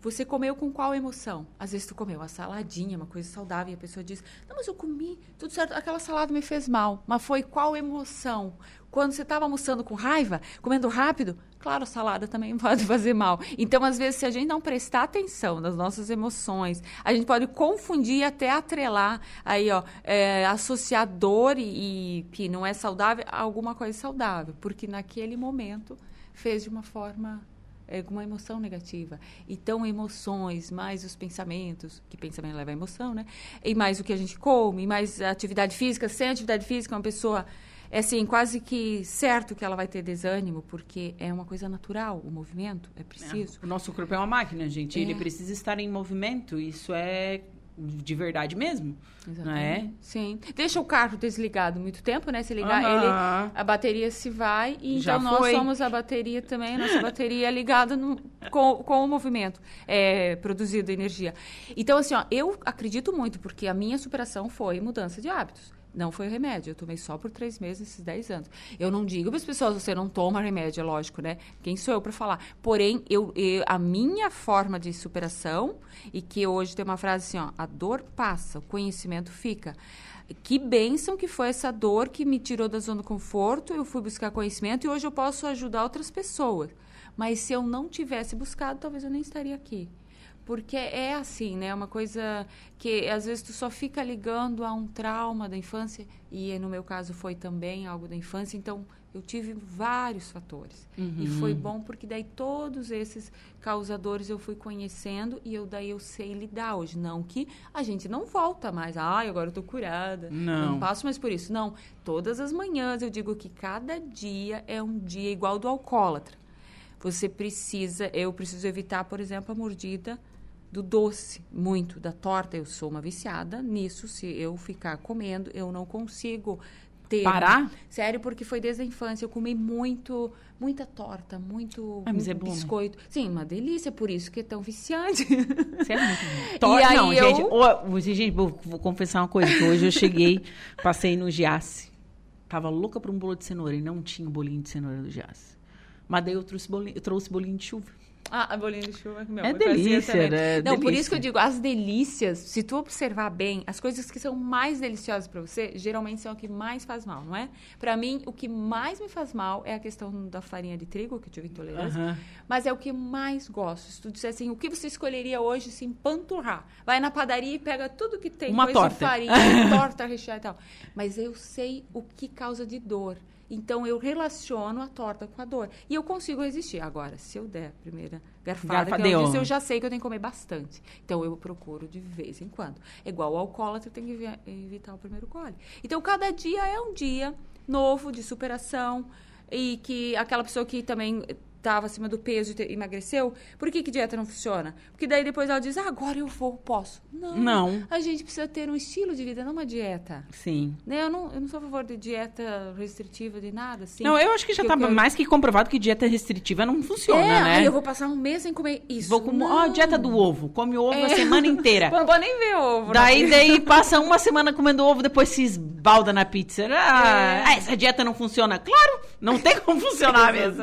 Você comeu com qual emoção? Às vezes, tu comeu uma saladinha, uma coisa saudável, e a pessoa diz, não, mas eu comi, tudo certo, aquela salada me fez mal. Mas foi qual emoção? Quando você estava almoçando com raiva, comendo rápido, claro, a salada também pode fazer mal. Então, às vezes, se a gente não prestar atenção nas nossas emoções, a gente pode confundir e até atrelar, aí, ó, é, associar dor e, e que não é saudável a alguma coisa saudável, porque naquele momento fez de uma forma... alguma emoção negativa. Então, emoções, mais os pensamentos, que pensamento leva a emoção, né? E mais o que a gente come, e mais a atividade física. Sem atividade física, uma pessoa, é assim, quase que certo que ela vai ter desânimo, porque é uma coisa natural, o movimento, é preciso. É. O nosso corpo é uma máquina, gente, é. Ele precisa estar em movimento, isso é... de verdade mesmo, não é? Sim. Deixa o carro desligado muito tempo, né? Se ligar, uhum. ele, a bateria se vai e já então foi. Nós somos a bateria também, a nossa bateria é ligada no, com, com o movimento é, produzido, energia. Então, assim, ó, eu acredito muito, porque a minha superação foi mudança de hábitos. Não foi remédio, eu tomei só por três meses esses dez anos. Eu não digo para as pessoas, você não toma remédio, é lógico, né? Quem sou eu para falar? Porém, eu, eu, a minha forma de superação, e que hoje tem uma frase assim, ó, a dor passa, o conhecimento fica. Que bênção que foi essa dor que me tirou da zona do conforto, eu fui buscar conhecimento e hoje eu posso ajudar outras pessoas. Mas se eu não tivesse buscado, talvez eu nem estaria aqui. Porque é assim, né? É uma coisa que, às vezes, tu só fica ligando a um trauma da infância. E, no meu caso, foi também algo da infância. Então, eu tive vários fatores. Uhum. E foi bom porque, daí, todos esses causadores eu fui conhecendo. E, eu daí, eu sei lidar hoje. Não que a gente não volta mais. Ai, agora eu tô curada. Não. Não passo mais por isso. Não. Todas as manhãs eu digo que cada dia é um dia igual do alcoólatra. Você precisa... Eu preciso evitar, por exemplo, a mordida... do doce, muito, da torta. Eu sou uma viciada nisso. Se eu ficar comendo, eu não consigo ter... Parar? Sério, porque foi desde a infância. Eu comi muito, muita torta, muito, ah, muito é bom, biscoito. Né? Sim, uma delícia, por isso que é tão viciante. Você é muito bom. Torta, não, eu... gente. Oh, gente, vou, vou confessar uma coisa. Hoje eu cheguei, passei no Giasse. Tava louca por um bolo de cenoura e não tinha o bolinho de cenoura do Giasse. Mas daí eu trouxe bolinho, eu trouxe bolinho de chuva. Ah, a bolinha de chuva que meu, é delícia, né? Não, delícia. Por isso que eu digo, as delícias, se tu observar bem, as coisas que são mais deliciosas pra você, geralmente são o que mais faz mal, não é? Pra mim, o que mais me faz mal é a questão da farinha de trigo, que eu tive intolerância, uh-huh. mas é o que mais gosto. Se tu disser assim, o que você escolheria hoje se empanturrar? Vai na padaria e pega tudo que tem, uma coisa de farinha, torta recheada e tal. Mas eu sei o que causa de dor. Então, eu relaciono a torta com a dor. E eu consigo resistir. Agora, se eu der a primeira garfada, Garfa que eu, disse, eu já sei que eu tenho que comer bastante. Então, eu procuro de vez em quando. É igual o alcoólatra, tem que evitar o primeiro gole. Então, cada dia é um dia novo de superação. E que aquela pessoa que também estava acima do peso e emagreceu, por que que dieta não funciona? Porque daí depois ela diz, ah, agora eu vou, posso. Não, não. A gente precisa ter um estilo de vida, não uma dieta. Sim. Eu não, eu não sou a favor de dieta restritiva, de nada, assim. Não, eu acho que já está quero... mais que comprovado que dieta restritiva não funciona, é, né? É, eu vou passar um mês sem comer isso. Vou comer, ó, dieta do ovo, come ovo é. a semana inteira. Não vou nem ver ovo. Daí, daí passa uma semana comendo ovo, depois se esbalda na pizza. Ah, é. Essa dieta não funciona. Claro, não tem como funcionar mesmo.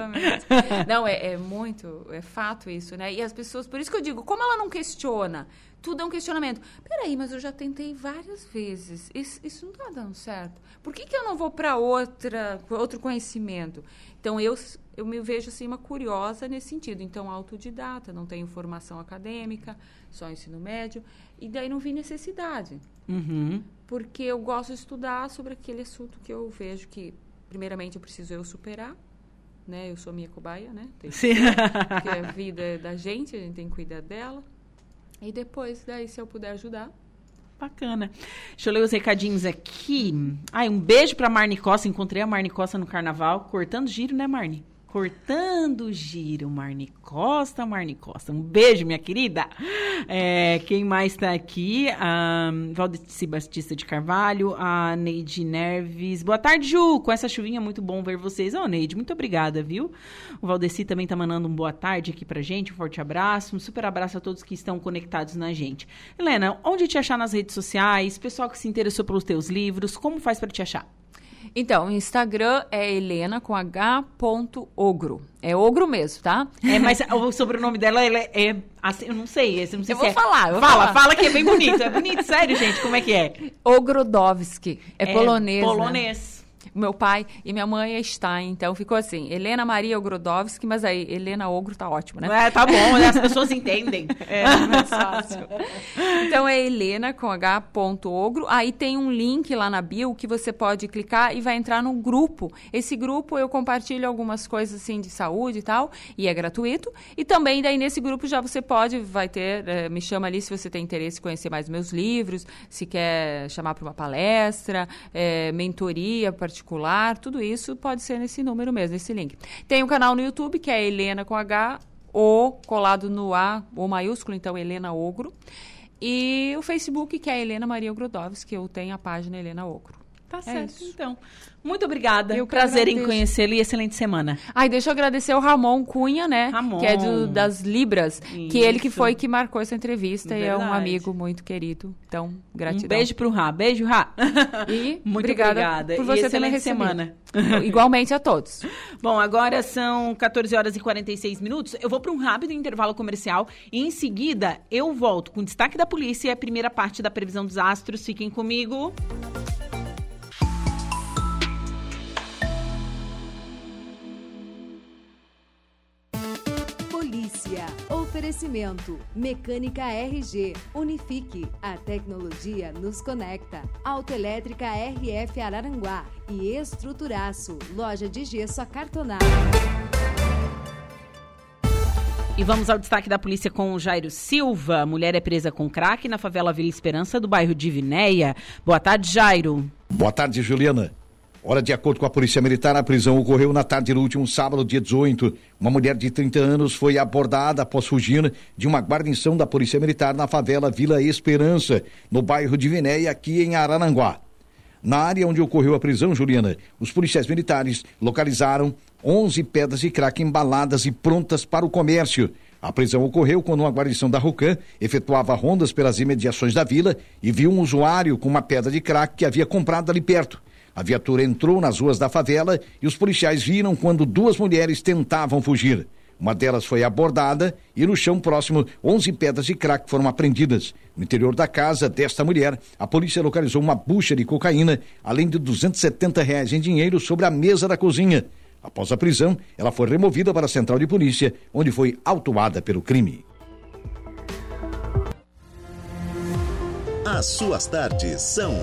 Não, é, é muito, é fato isso, né? E as pessoas, por isso que eu digo, como ela não questiona, tudo é um questionamento. Peraí, mas eu já tentei várias vezes, isso, isso não está dando certo. Por que que eu não vou para outra, outro conhecimento? Então, eu, eu me vejo, assim, uma curiosa nesse sentido. Então, autodidata, não tenho formação acadêmica, só ensino médio, e daí não vi necessidade. Uhum. Porque eu gosto de estudar sobre aquele assunto que eu vejo que, primeiramente, eu preciso eu superar. Né? Eu sou minha cobaia, né? Tem que, Sim. Porque a vida é da gente, a gente tem que cuidar dela. E depois, daí, se eu puder ajudar. Bacana. Deixa eu ler os recadinhos aqui. Ai, um beijo pra Marni Costa. Encontrei a Marni Costa no carnaval. Cortando giro, né, Marni? Cortando o giro, Marni Costa, Marni Costa. Um beijo, minha querida. É, quem mais está aqui? Ah, Valdeci Batista de Carvalho, a Neide Nerves. Boa tarde, Ju. Com essa chuvinha, muito bom ver vocês. Ô, oh, Neide, muito obrigada, viu? O Valdeci também está mandando um boa tarde aqui pra gente, um forte abraço, um super abraço a todos que estão conectados na gente. Helena, onde te achar nas redes sociais? Pessoal que se interessou pelos teus livros, como faz para te achar? Então, o Instagram é Helena com H ponto ogro. É ogro mesmo, tá? É, mas o sobrenome dela ela é, é assim, eu não sei, esse não sei eu se vou é. falar, eu vou fala, falar. Fala que é bem bonito, é bonito, sério, gente, como é que é? Ogrodowski, é, é polonês. Polonês. Né? Meu pai e minha mãe é Stein, então ficou assim, Helena Maria Ogrodowski, mas aí, Helena Ogro tá ótimo, né? É, tá bom, as pessoas entendem. É, mais fácil. Então é Helena com H ponto ogro. Aí tem um link lá na bio que você pode clicar e vai entrar no grupo. Esse grupo eu compartilho algumas coisas assim de saúde e tal, e é gratuito. E também daí nesse grupo já você pode, vai ter, é, me chama ali se você tem interesse em conhecer mais meus livros, se quer chamar para uma palestra, é, mentoria particular, tudo isso pode ser nesse número mesmo, nesse link. Tem um canal no YouTube que é Helena com H, O colado no A, O maiúsculo, então Helena Ogro. E o Facebook, que é a Helena Maria Ogrodowski, que eu tenho a página Helena Ogro. Tá é certo, isso. Então. Muito obrigada. Eu Prazer agradeço. Em conhecê-lo e excelente semana. Ai, deixa eu agradecer o Ramon Cunha, né? Ramon. Que é do, das Libras. Isso. Que ele que foi que marcou essa entrevista. Verdade. E é um amigo muito querido. Então, gratidão. Um beijo pro Rá. Beijo, Rá. E muito obrigada, obrigada. Por você e excelente semana. Igualmente a todos. Bom, agora são quatorze horas e quarenta e seis minutos. Eu vou para um rápido intervalo comercial e em seguida eu volto com o destaque da polícia e a primeira parte da previsão dos astros. Fiquem comigo. Oferecimento, Mecânica R G, Unifique, a tecnologia nos conecta, Autoelétrica R F Araranguá e Estruturaço, loja de gesso acartonado. E vamos ao destaque da polícia com o Jairo Silva, mulher é presa com crack na favela Vila Esperança do bairro de Vinéia. Boa tarde, Jairo. Boa tarde, Juliana. Ora, de acordo com a Polícia Militar, a prisão ocorreu na tarde do último sábado, dia dezoito. Uma mulher de trinta anos foi abordada após fugir de uma guarnição da Polícia Militar na favela Vila Esperança, no bairro de Vinéia, aqui em Araranguá. Na área onde ocorreu a prisão, Juliana, os policiais militares localizaram onze pedras de crack embaladas e prontas para o comércio. A prisão ocorreu quando uma guarnição da Rucam efetuava rondas pelas imediações da vila e viu um usuário com uma pedra de crack que havia comprado ali perto. A viatura entrou nas ruas da favela e os policiais viram quando duas mulheres tentavam fugir. Uma delas foi abordada e no chão próximo, onze pedras de crack foram apreendidas. No interior da casa desta mulher, a polícia localizou uma bucha de cocaína, além de duzentos e setenta reais em dinheiro sobre a mesa da cozinha. Após a prisão, ela foi removida para a central de polícia, onde foi autuada pelo crime. As suas tardes são...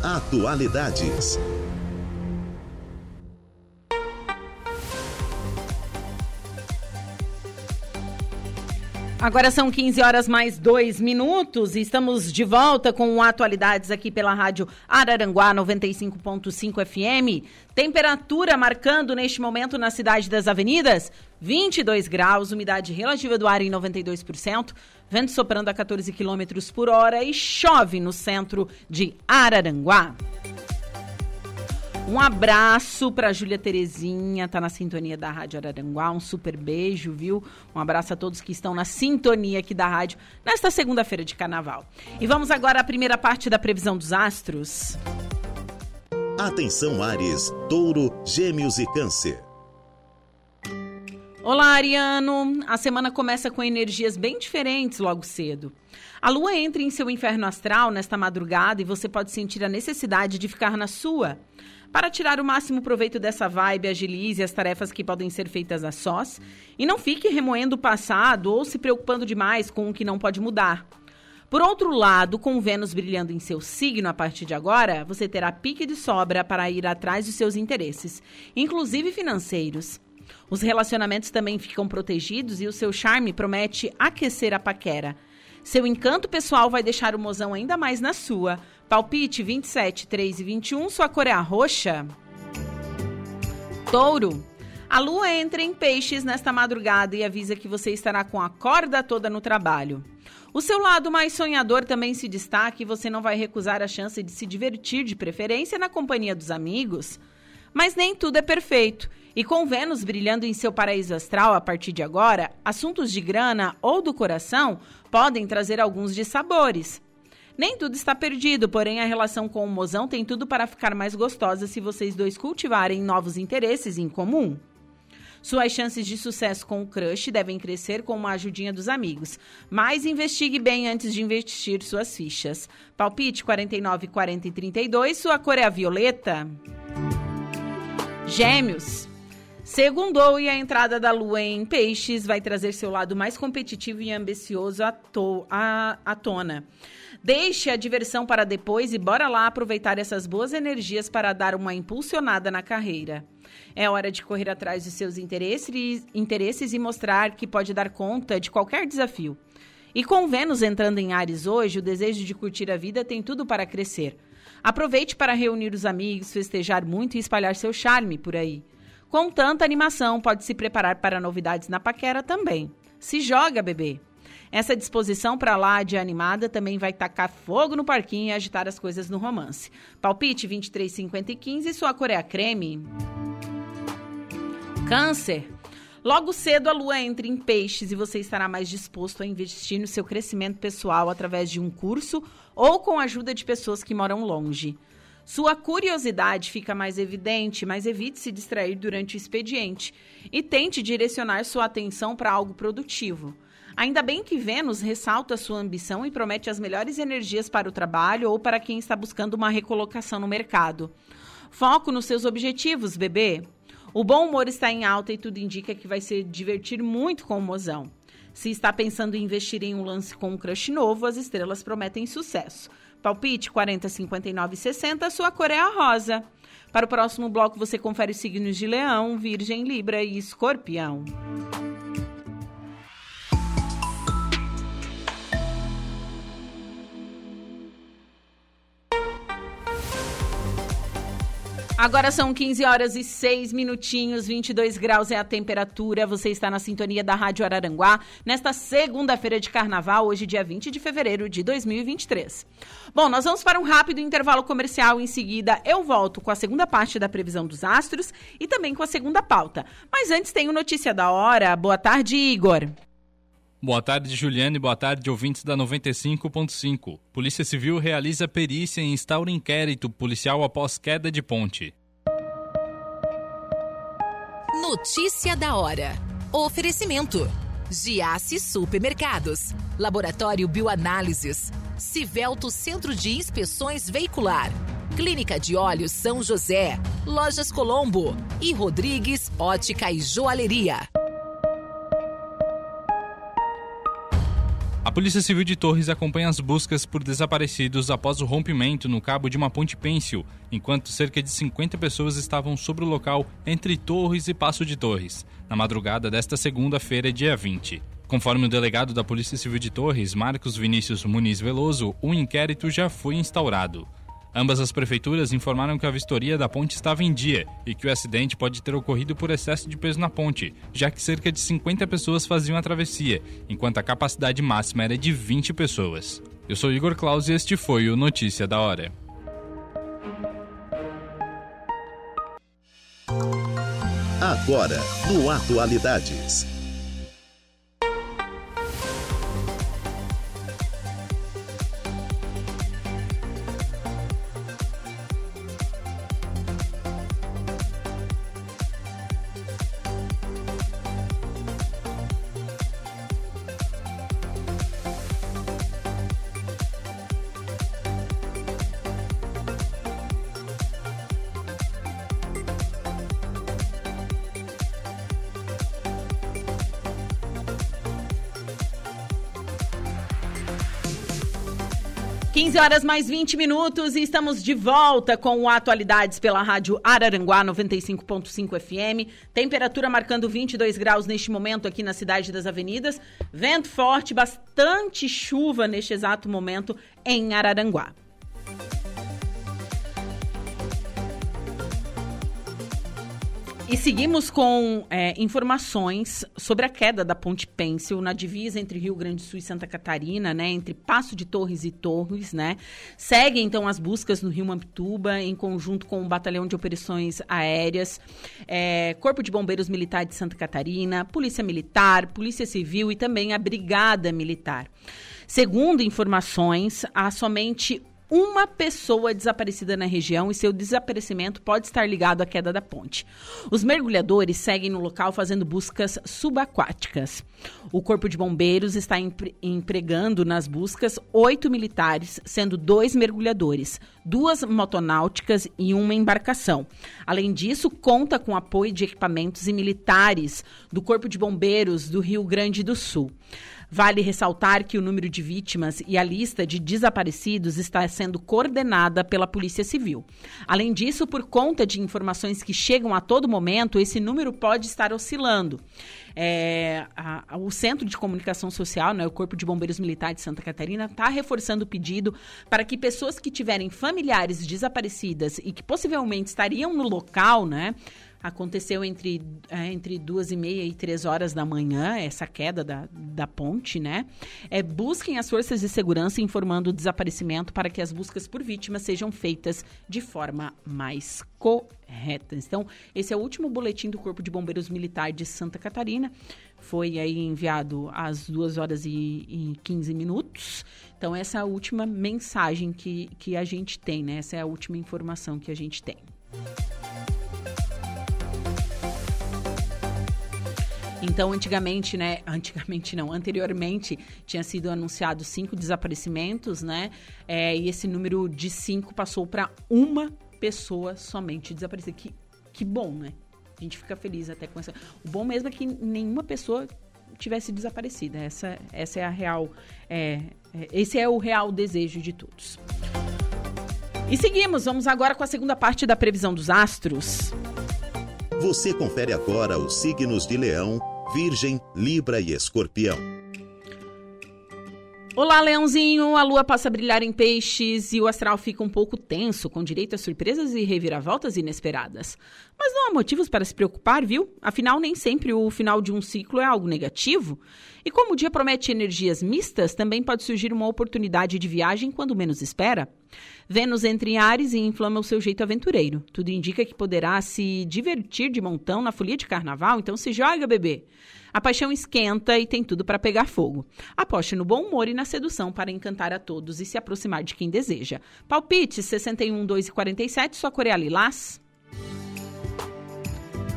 Atualidades. Agora são quinze horas mais dois minutos e estamos de volta com Atualidades aqui pela Rádio Araranguá noventa e cinco ponto cinco F M. Temperatura marcando neste momento na cidade das avenidas vinte e dois graus, umidade relativa do ar em noventa e dois por cento. Vento soprando a catorze quilômetros por hora e chove no centro de Araranguá. Um abraço para a Júlia Terezinha, tá na sintonia da Rádio Araranguá, um super beijo, viu? Um abraço a todos que estão na sintonia aqui da rádio nesta segunda-feira de carnaval. E vamos agora à primeira parte da previsão dos astros. Atenção, Áries, Touro, Gêmeos e Câncer. Olá, Ariano! A semana começa com energias bem diferentes logo cedo. A lua entra em seu inferno astral nesta madrugada e você pode sentir a necessidade de ficar na sua. Para tirar o máximo proveito dessa vibe, agilize as tarefas que podem ser feitas a sós e não fique remoendo o passado ou se preocupando demais com o que não pode mudar. Por outro lado, com Vênus brilhando em seu signo a partir de agora, você terá pique de sobra para ir atrás dos seus interesses, inclusive financeiros. Os relacionamentos também ficam protegidos e o seu charme promete aquecer a paquera. Seu encanto pessoal vai deixar o mozão ainda mais na sua. Palpite vinte e sete, três e vinte e um, sua cor é a roxa. Touro. A lua entra em peixes nesta madrugada e avisa que você estará com a corda toda no trabalho. O seu lado mais sonhador também se destaca e você não vai recusar a chance de se divertir, de preferência na companhia dos amigos. Mas nem tudo é perfeito. E com Vênus brilhando em seu paraíso astral a partir de agora, assuntos de grana ou do coração podem trazer alguns dissabores. Nem tudo está perdido, porém a relação com o mozão tem tudo para ficar mais gostosa se vocês dois cultivarem novos interesses em comum. Suas chances de sucesso com o crush devem crescer com uma ajudinha dos amigos, mas investigue bem antes de investir suas fichas. Palpite quarenta e nove, quarenta e trinta e dois, sua cor é a violeta. Gêmeos. Segundou e a entrada da lua em peixes vai trazer seu lado mais competitivo e ambicioso à, to- à-, à tona. Deixe a diversão para depois e bora lá aproveitar essas boas energias para dar uma impulsionada na carreira. É hora de correr atrás dos seus interesses, interesses e mostrar que pode dar conta de qualquer desafio. E com Vênus entrando em Áries hoje, o desejo de curtir a vida tem tudo para crescer. Aproveite para reunir os amigos, festejar muito e espalhar seu charme por aí. Com tanta animação, pode se preparar para novidades na paquera também. Se joga, bebê! Essa disposição para lá de animada também vai tacar fogo no parquinho e agitar as coisas no romance. Palpite vinte e três, cinquenta e quinze, sua cor é a creme. Câncer. Logo cedo a lua entra em peixes e você estará mais disposto a investir no seu crescimento pessoal através de um curso ou com a ajuda de pessoas que moram longe. Sua curiosidade fica mais evidente, mas evite se distrair durante o expediente e tente direcionar sua atenção para algo produtivo. Ainda bem que Vênus ressalta sua ambição e promete as melhores energias para o trabalho ou para quem está buscando uma recolocação no mercado. Foco nos seus objetivos, bebê. O bom humor está em alta e tudo indica que vai se divertir muito com o mozão. Se está pensando em investir em um lance com um crush novo, as estrelas prometem sucesso. Palpite quarenta, cinquenta e nove, sessenta, sua cor é a rosa. Para o próximo bloco você confere os signos de Leão, Virgem, Libra e Escorpião. Agora são quinze horas e seis minutinhos, vinte e dois graus é a temperatura. Você está na sintonia da Rádio Araranguá nesta segunda-feira de carnaval, hoje dia vinte de fevereiro de dois mil e vinte e três. Bom, nós vamos para um rápido intervalo comercial. Em seguida eu volto com a segunda parte da previsão dos astros e também com a segunda pauta. Mas antes tem o Notícia da Hora. Boa tarde, Igor. Boa tarde, Juliane. Boa tarde, ouvintes da noventa e cinco ponto cinco. Polícia Civil realiza perícia e instaura inquérito policial após queda de ponte. Notícia da hora. Oferecimento. Giasse Supermercados. Laboratório Bioanálises. Civelto Centro de Inspeções Veicular. Clínica de Olhos São José. Lojas Colombo. E Rodrigues Ótica e Joalheria. A Polícia Civil de Torres acompanha as buscas por desaparecidos após o rompimento no cabo de uma ponte pêncil, enquanto cerca de cinquenta pessoas estavam sobre o local entre Torres e Passo de Torres, na madrugada desta segunda-feira, dia vinte. Conforme o delegado da Polícia Civil de Torres, Marcos Vinícius Muniz Veloso, o inquérito já foi instaurado. Ambas as prefeituras informaram que a vistoria da ponte estava em dia e que o acidente pode ter ocorrido por excesso de peso na ponte, já que cerca de cinquenta pessoas faziam a travessia, enquanto a capacidade máxima era de vinte pessoas. Eu sou Igor Claus e este foi o Notícia da Hora. Agora, no Atualidades. quinze horas mais vinte minutos e estamos de volta com Atualidades pela Rádio Araranguá noventa e cinco ponto cinco F M. Temperatura marcando vinte e dois graus neste momento aqui na Cidade das Avenidas. Vento forte, bastante chuva neste exato momento em Araranguá. E seguimos com é, informações sobre a queda da Ponte Pêncil na divisa entre Rio Grande do Sul e Santa Catarina, né? Entre Passo de Torres e Torres, né? Seguem, então, as buscas no Rio Mampituba, em conjunto com o Batalhão de Operações Aéreas, é, Corpo de Bombeiros Militar de Santa Catarina, Polícia Militar, Polícia Civil e também a Brigada Militar. Segundo informações, há somente uma pessoa desaparecida na região e seu desaparecimento pode estar ligado à queda da ponte. Os mergulhadores seguem no local fazendo buscas subaquáticas. O Corpo de Bombeiros está empregando nas buscas oito militares, sendo dois mergulhadores, duas motonáuticas e uma embarcação. Além disso, conta com apoio de equipamentos e militares do Corpo de Bombeiros do Rio Grande do Sul. Vale ressaltar que o número de vítimas e a lista de desaparecidos está sendo coordenada pela Polícia Civil. Além disso, por conta de informações que chegam a todo momento, esse número pode estar oscilando. É, a, a, o Centro de Comunicação Social, né, o Corpo de Bombeiros Militar de Santa Catarina, está reforçando o pedido para que pessoas que tiverem familiares desaparecidas e que possivelmente estariam no local, né? Aconteceu entre, entre duas e meia e três horas da manhã, essa queda da, da ponte, né? É, busquem as forças de segurança informando o desaparecimento para que as buscas por vítimas sejam feitas de forma mais correta. Então, esse é o último boletim do Corpo de Bombeiros Militar de Santa Catarina. Foi aí enviado às duas horas e quinze minutos. Então, essa é a última mensagem que, que a gente tem, né? Essa é a última informação que a gente tem. Então, antigamente, né? Antigamente não, anteriormente tinha sido anunciado cinco desaparecimentos, né? É, e esse número de cinco passou para uma pessoa somente desaparecida. Que, que bom, né? A gente fica feliz até com essa. O bom mesmo é que nenhuma pessoa tivesse desaparecida. Essa, essa é a real. É, esse é o real desejo de todos. E seguimos, vamos agora com a segunda parte da previsão dos astros. Você confere agora os signos de Leão, Virgem, Libra e Escorpião. Olá, Leãozinho! A lua passa a brilhar em Peixes e o astral fica um pouco tenso, com direito a surpresas e reviravoltas inesperadas. Mas não há motivos para se preocupar, viu? Afinal, nem sempre o final de um ciclo é algo negativo. E como o dia promete energias mistas, também pode surgir uma oportunidade de viagem quando menos espera. Vênus entra em Áries e inflama o seu jeito aventureiro. Tudo indica que poderá se divertir de montão na folia de carnaval, então se joga, bebê. A paixão esquenta e tem tudo para pegar fogo. Aposte no bom humor e na sedução para encantar a todos e se aproximar de quem deseja. Palpite sessenta e um, dois e quarenta e sete, sua cor é a lilás.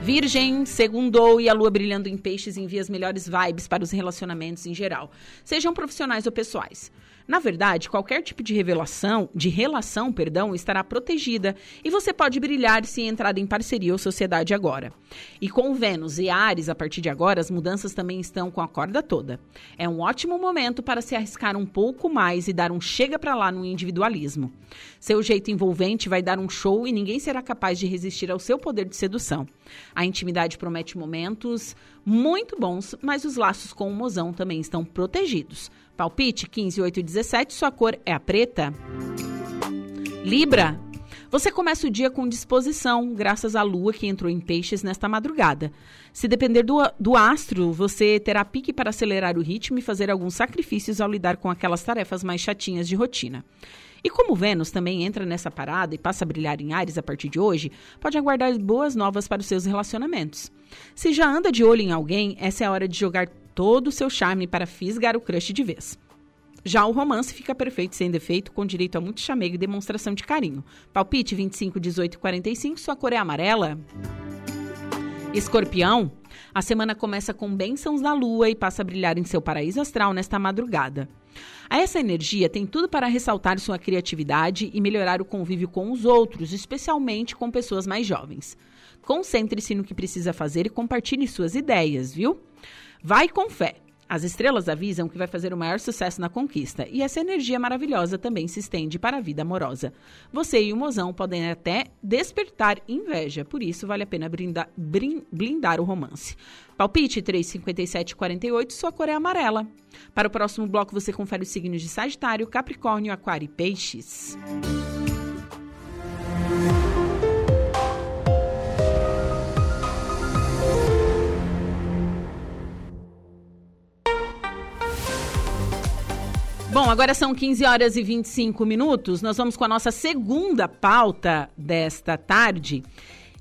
Virgem, segundou e a lua brilhando em Peixes envia as melhores vibes para os relacionamentos em geral, sejam profissionais ou pessoais. Na verdade, qualquer tipo de revelação, de relação, perdão, estará protegida e você pode brilhar se entrar em parceria ou sociedade agora. E com Vênus e Áries, a partir de agora, as mudanças também estão com a corda toda. É um ótimo momento para se arriscar um pouco mais e dar um chega pra lá no individualismo. Seu jeito envolvente vai dar um show e ninguém será capaz de resistir ao seu poder de sedução. A intimidade promete momentos muito bons, mas os laços com o mozão também estão protegidos. Palpite quinze, oito e dezessete, sua cor é a preta. Libra, você começa o dia com disposição, graças à lua que entrou em Peixes nesta madrugada. Se depender do, do astro, você terá pique para acelerar o ritmo e fazer alguns sacrifícios ao lidar com aquelas tarefas mais chatinhas de rotina. E como Vênus também entra nessa parada e passa a brilhar em Áries a partir de hoje, pode aguardar boas novas para os seus relacionamentos. Se já anda de olho em alguém, essa é a hora de jogar todo o seu charme para fisgar o crush de vez. Já o romance fica perfeito sem defeito, com direito a muito chamego e demonstração de carinho. Palpite vinte e cinco, dezoito e quarenta e cinco, sua cor é amarela. Escorpião, a semana começa com bênçãos da lua e passa a brilhar em seu paraíso astral nesta madrugada. A essa energia tem tudo para ressaltar sua criatividade e melhorar o convívio com os outros, especialmente com pessoas mais jovens. Concentre-se no que precisa fazer e compartilhe suas ideias, viu? Vai com fé. As estrelas avisam que vai fazer o maior sucesso na conquista e essa energia maravilhosa também se estende para a vida amorosa. Você e o mozão podem até despertar inveja, por isso vale a pena brindar, blindar o romance. Palpite três cinquenta e sete quarenta e oito, sua cor é amarela. Para o próximo bloco você confere os signos de Sagitário, Capricórnio, Aquário e Peixes. Bom, agora são quinze horas e vinte e cinco minutos. Nós vamos com a nossa segunda pauta desta tarde.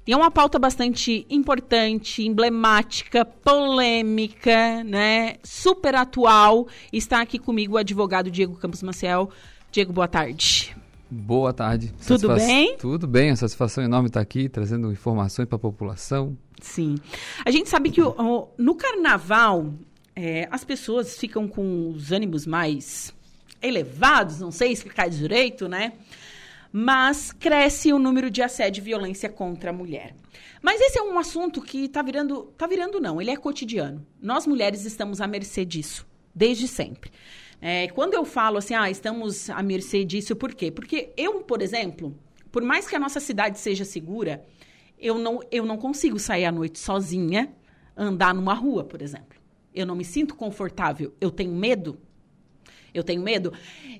E é uma pauta bastante importante, emblemática, polêmica, né? Super atual. Está aqui comigo o advogado Diego Campos Maciel. Diego, boa tarde. Boa tarde. Tudo Satisfa- bem? Tudo bem, a satisfação enorme estar aqui, trazendo informações para a população. Sim. A gente sabe que o, o, no carnaval, é, as pessoas ficam com os ânimos mais elevados, não sei explicar direito, né? Mas cresce o número de assédio e violência contra a mulher. Mas esse é um assunto que está virando... Está virando não, ele é cotidiano. Nós mulheres estamos à mercê disso, desde sempre. É, quando eu falo assim, ah, estamos à mercê disso, por quê? Porque eu, por exemplo, por mais que a nossa cidade seja segura, eu não, eu não consigo sair à noite sozinha, andar numa rua, por exemplo. Eu não me sinto confortável, eu tenho medo. Eu tenho medo.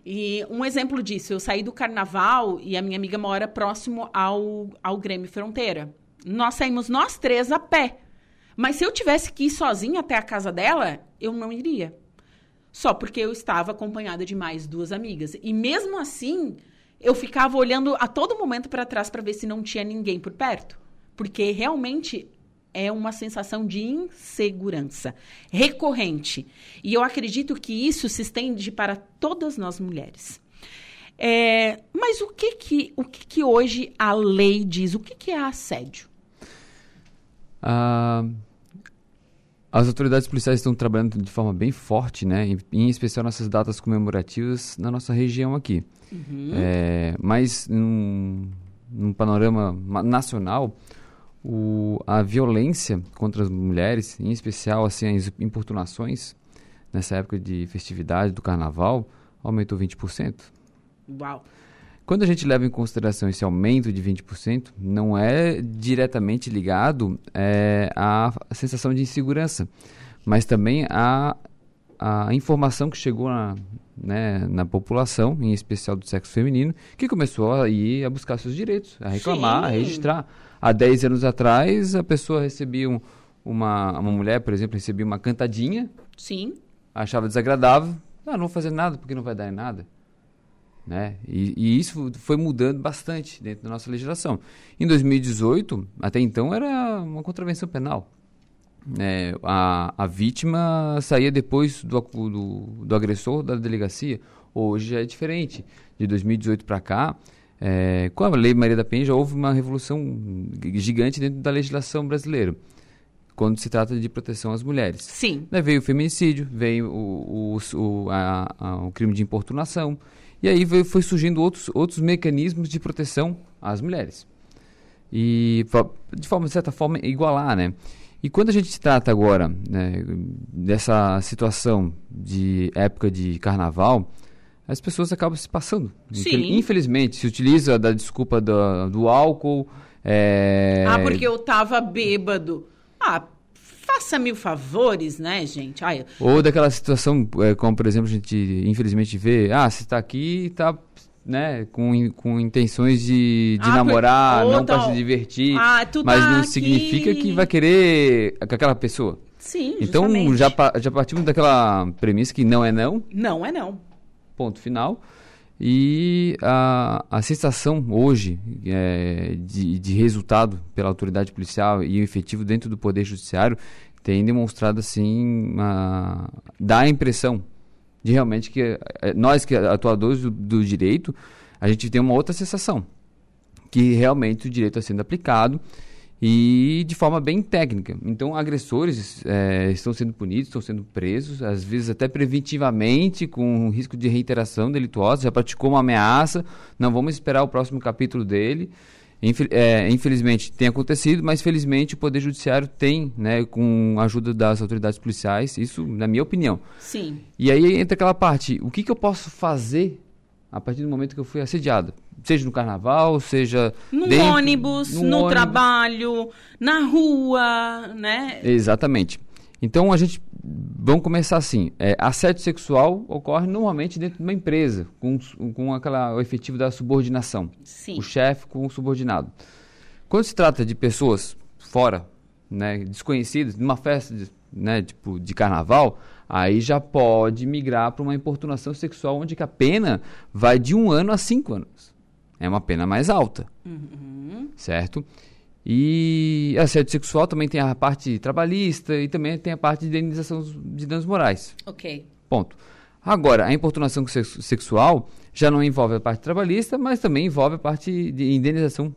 E um exemplo disso, eu saí do carnaval e a minha amiga mora próximo ao, ao Grêmio Fronteira. Nós saímos nós três a pé. Mas se eu tivesse que ir sozinha até a casa dela, eu não iria. Só porque eu estava acompanhada de mais duas amigas. E mesmo assim, eu ficava olhando a todo momento para trás para ver se não tinha ninguém por perto. Porque realmente é uma sensação de insegurança recorrente. E eu acredito que isso se estende para todas nós mulheres. É, mas o, que, que, o que, que hoje a lei diz? O que, que é assédio? Ah, as autoridades policiais estão trabalhando de forma bem forte, né? Em, em especial nessas datas comemorativas na nossa região aqui. Uhum. É, mas num, num panorama nacional... O, a violência contra as mulheres, em especial assim, as importunações, nessa época de festividade do carnaval, aumentou vinte por cento. Uau! Quando a gente leva em consideração esse aumento de vinte por cento, não é diretamente ligado é, à sensação de insegurança, mas também à, à informação que chegou na, né, na população, em especial do sexo feminino, que começou a ir a buscar seus direitos, a reclamar, Sim. a registrar. Há dez anos atrás, a pessoa recebia um, uma, uma mulher, por exemplo, recebia uma cantadinha. Sim. Achava desagradável. Ah, não vou fazer nada porque não vai dar em nada. Né? E, e isso foi mudando bastante dentro da nossa legislação. Em dois mil e dezoito, até então, era uma contravenção penal. É, a, a vítima saía depois do, do, do agressor da delegacia. Hoje é diferente. De dois mil e dezoito para cá... É, com a Lei Maria da Penha já houve uma revolução gigante dentro da legislação brasileira, quando se trata de proteção às mulheres. Sim. Daí veio o feminicídio, veio o, o, o, a, a, o crime de importunação, e aí veio, foi surgindo outros, outros mecanismos de proteção às mulheres. E, de, forma, de certa forma, igualar, né? E quando a gente se trata agora, né, dessa situação de época de carnaval... as pessoas acabam se passando. Sim. Infelizmente, se utiliza da desculpa do, do álcool. É... Ah, porque eu tava bêbado. Ah, faça-me favores, né, gente? Ai, eu... Ou daquela situação, é, como por exemplo, a gente infelizmente vê, ah, você tá aqui e tá... Né, com, com intenções de, de ah, namorar, per... oh, não tá... para se divertir, ah, mas tá não aqui... significa que vai querer com aquela pessoa. Sim, então, justamente. já já partimos daquela premissa que não é não. Não é não. Ponto final. E a, a sensação hoje é, de, de resultado pela autoridade policial e o efetivo dentro do Poder Judiciário tem demonstrado, assim, uma, dá a impressão de realmente que nós, que atuadores do, do direito, a gente tem uma outra sensação, que realmente o direito está sendo aplicado e de forma bem técnica. Então, agressores é, estão sendo punidos, estão sendo presos, às vezes até preventivamente, com risco de reiteração delituosa, já praticou uma ameaça, não vamos esperar o próximo capítulo dele, Infel- é, infelizmente tem acontecido, mas felizmente o Poder Judiciário tem, né, com a ajuda das autoridades policiais, isso na minha opinião. Sim. E aí entra aquela parte, o que, que eu posso fazer a partir do momento que eu fui assediado? Seja no carnaval, seja... No dentro, ônibus, no, no ônibus. Trabalho, na rua, né? Exatamente. Então, a gente... Vamos começar assim. É, assédio sexual ocorre normalmente dentro de uma empresa, com, com aquela, o efetivo da subordinação. Sim. O chefe com o subordinado. Quando se trata de pessoas fora, né, desconhecidas, numa festa de, né, tipo, de carnaval... Aí já pode migrar para uma importunação sexual, onde que a pena vai de um ano a cinco anos. É uma pena mais alta, uhum. Certo? E assédio sexual também tem a parte trabalhista e também tem a parte de indenização de danos morais. Ok. Ponto. Agora, a importunação sexual já não envolve a parte trabalhista, mas também envolve a parte de indenização.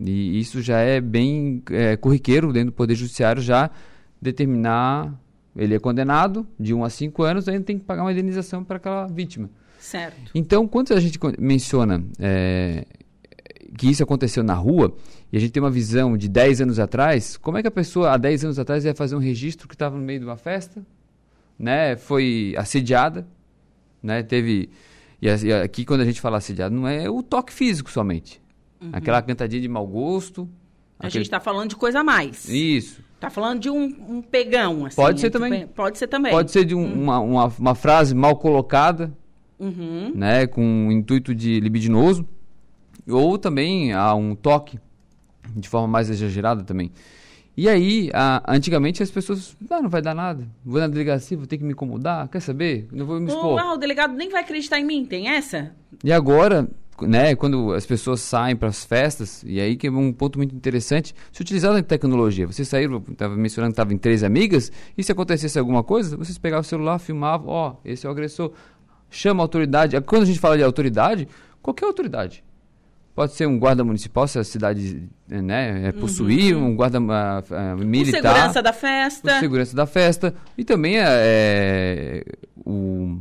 E isso já é bem é, corriqueiro dentro do Poder Judiciário já determinar... Ele é condenado de um a cinco anos, ainda tem que pagar uma indenização para aquela vítima. Certo. Então, quando a gente menciona é, que isso aconteceu na rua, e a gente tem uma visão de dez anos atrás, como é que a pessoa, há dez anos atrás, ia fazer um registro que estava no meio de uma festa, né, foi assediada, né, teve... E aqui, quando a gente fala assediado, não é o toque físico somente. Uhum. Aquela cantadinha de mau gosto... A aquele... gente está falando de coisa a mais. Isso. Tá falando de um, um pegão, assim. Pode ser também. Pode ser também. Pode ser de um, uhum. uma, uma, uma frase mal colocada, uhum. né, com um intuito de libidinoso, ou também há um toque, de forma mais exagerada também. E aí, a, antigamente as pessoas, ah, não vai dar nada, vou na delegacia, vou ter que me incomodar, quer saber? Não vou me expor. Ah, o delegado nem vai acreditar em mim, tem essa? E agora... Né, quando as pessoas saem para as festas, e aí que é um ponto muito interessante, se utilizar a tecnologia. Vocês saíram, estava mencionando que estavam em três amigas, e se acontecesse alguma coisa, vocês pegavam o celular, filmavam, ó, oh, esse é o agressor, chama a autoridade. Quando a gente fala de autoridade, qualquer autoridade. Pode ser um guarda municipal, se a cidade, né, é possuir, uhum. um guarda uh, uh, militar. O segurança da festa. O segurança da festa. E também é, o...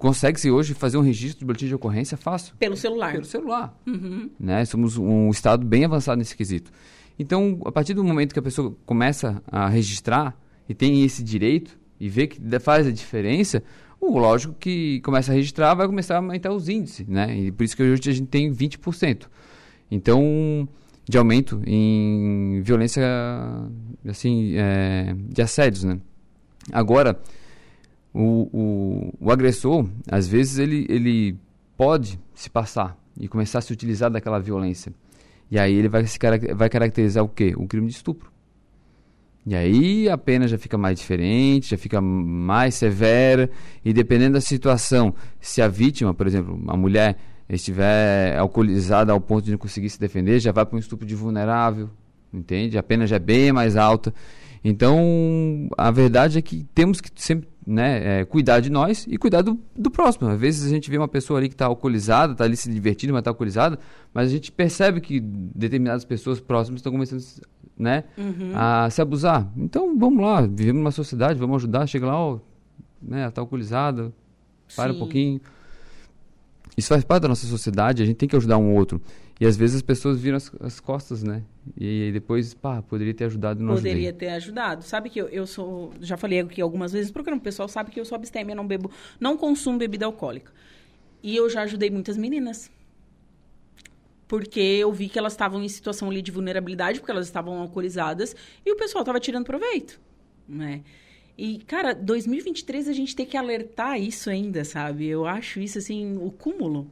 Consegue-se hoje fazer um registro de boletim de ocorrência fácil. Pelo celular. Pelo celular. Uhum. Né? Somos um estado bem avançado nesse quesito. Então, a partir do momento que a pessoa começa a registrar e tem esse direito e vê que faz a diferença, o lógico que começa a registrar vai começar a aumentar os índices. Né? E por isso que hoje a gente tem vinte por cento. Então, de aumento em violência assim, é, de assédios. Né? Agora... O, o, o agressor, às vezes, ele, ele pode se passar e começar a se utilizar daquela violência. E aí ele vai, se, vai caracterizar o quê? O crime de estupro. E aí a pena já fica mais diferente, já fica mais severa. E dependendo da situação, se a vítima, por exemplo, a mulher, estiver alcoolizada ao ponto de não conseguir se defender, já vai para um estupro de vulnerável, entende? A pena já é bem mais alta. Então, a verdade é que temos que sempre... Né, é, cuidar de nós e cuidar do, do próximo. Às vezes a gente vê uma pessoa ali que está alcoolizada, está ali se divertindo, mas está alcoolizada, mas a gente percebe que determinadas pessoas próximas estão começando, né, uhum. a se abusar. Então, vamos lá, vivemos numa sociedade, vamos ajudar, chega lá, ó, né, está alcoolizada, para Sim. um pouquinho. Isso faz parte da nossa sociedade, a gente tem que ajudar um outro. E às vezes as pessoas viram as, as costas, né? E, e depois, pá, poderia ter ajudado e não ajudei. Poderia ter ajudado. Sabe que eu, eu sou... Já falei aqui algumas vezes no programa, o pessoal sabe que eu sou abstêmia, não bebo... Não consumo bebida alcoólica. E eu já ajudei muitas meninas. Porque eu vi que elas estavam em situação ali de vulnerabilidade, porque elas estavam alcoolizadas, e o pessoal estava tirando proveito, né? E, cara, dois mil e vinte e três a gente tem que alertar isso ainda, sabe? Eu acho isso, assim, o cúmulo.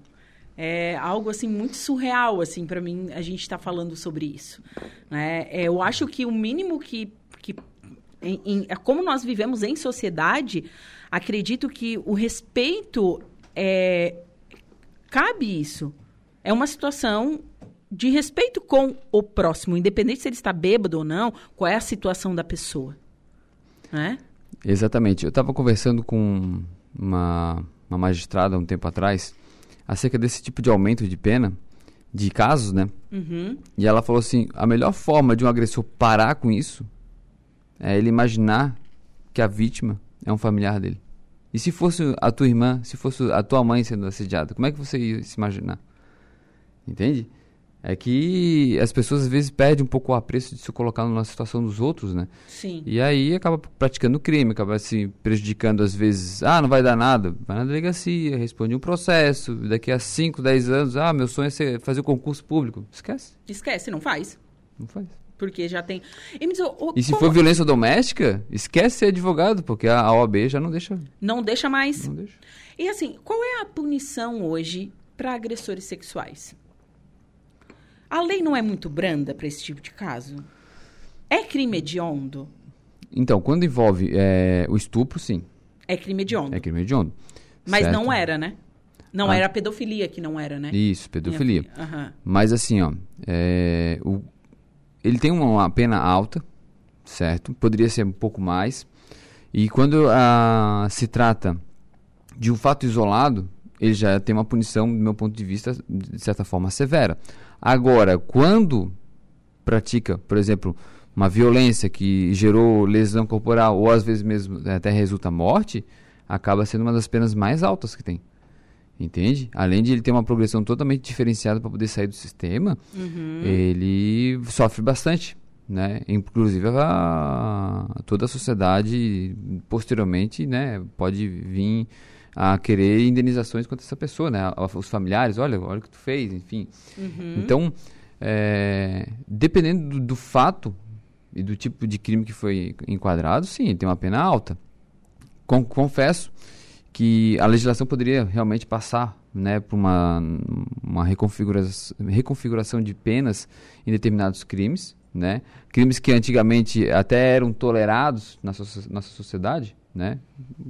É algo, assim, muito surreal, assim, pra mim, a gente tá falando sobre isso, né? É, eu acho que o mínimo que... que em, em, como nós vivemos em sociedade, acredito que o respeito é, cabe isso. É uma situação de respeito com o próximo, independente se ele está bêbado ou não, qual é a situação da pessoa, né? Exatamente. Eu tava conversando com uma, uma magistrada um tempo atrás... acerca desse tipo de aumento de pena, de casos, né? Uhum. E ela falou assim, a melhor forma de um agressor parar com isso é ele imaginar que a vítima é um familiar dele. E se fosse a tua irmã, se fosse a tua mãe sendo assediada, como é que você ia se imaginar? Entende? É que as pessoas às vezes perdem um pouco o apreço de se colocar na situação dos outros, né? Sim. E aí acaba praticando crime, acaba se prejudicando às vezes. Ah, não vai dar nada. Vai na delegacia, responde um processo. Daqui a cinco, dez anos, ah, meu sonho é ser, fazer o concurso público. Esquece. Esquece, não faz. Não faz. Porque já tem... E, me diz, oh, e se como... for violência doméstica, esquece ser advogado, porque a O A B já não deixa... Não deixa mais. Não deixa. E assim, qual é a punição hoje para agressores sexuais? A lei não é muito branda para esse tipo de caso? É crime hediondo? Então, quando envolve é, o estupro, sim. É crime hediondo. É crime hediondo. Mas certo? Não era, né? Não ah. era a pedofilia que não era, né? Isso, pedofilia. Minha... Uhum. Mas assim, ó... É, o... Ele tem uma pena alta, certo? Poderia ser um pouco mais. E quando ah, se trata de um fato isolado, ele já tem uma punição, do meu ponto de vista, de certa forma, severa. Agora, quando pratica, por exemplo, uma violência que gerou lesão corporal ou às vezes mesmo até resulta morte, acaba sendo uma das penas mais altas que tem. Entende? Além de ele ter uma progressão totalmente diferenciada para poder sair do sistema, uhum. ele sofre bastante, né? Inclusive a, a toda a sociedade posteriormente, né, pode vir a querer indenizações contra essa pessoa, né? Os familiares, olha, olha o que tu fez, enfim. Uhum. Então, é, dependendo do, do fato e do tipo de crime que foi enquadrado, sim, ele tem uma pena alta. Com, confesso que a legislação poderia realmente passar, né, por uma, uma reconfigura- reconfiguração de penas em determinados crimes, né? Crimes que antigamente até eram tolerados na so- nossa sociedade, né?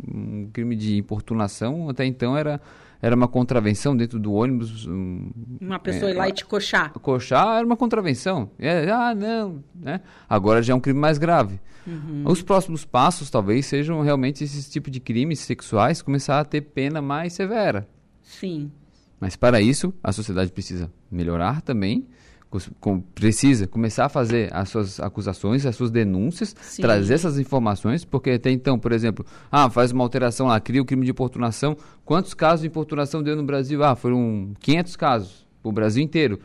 Um crime de importunação até então era, era uma contravenção dentro do ônibus. Um, uma pessoa é, ir lá e te coxar. Coxar era uma contravenção. É, ah, não, né? Agora já é um crime mais grave. Uhum. Os próximos passos talvez sejam realmente esses tipos de crimes sexuais começar a ter pena mais severa. Sim. Mas para isso a sociedade precisa melhorar também, com, precisa começar a fazer as suas acusações, as suas denúncias, sim, trazer essas informações, porque até então, por exemplo, ah, faz uma alteração lá, cria o crime de importunação. Quantos casos de importunação deu no Brasil? Ah, foram quinhentos casos, o Brasil inteiro.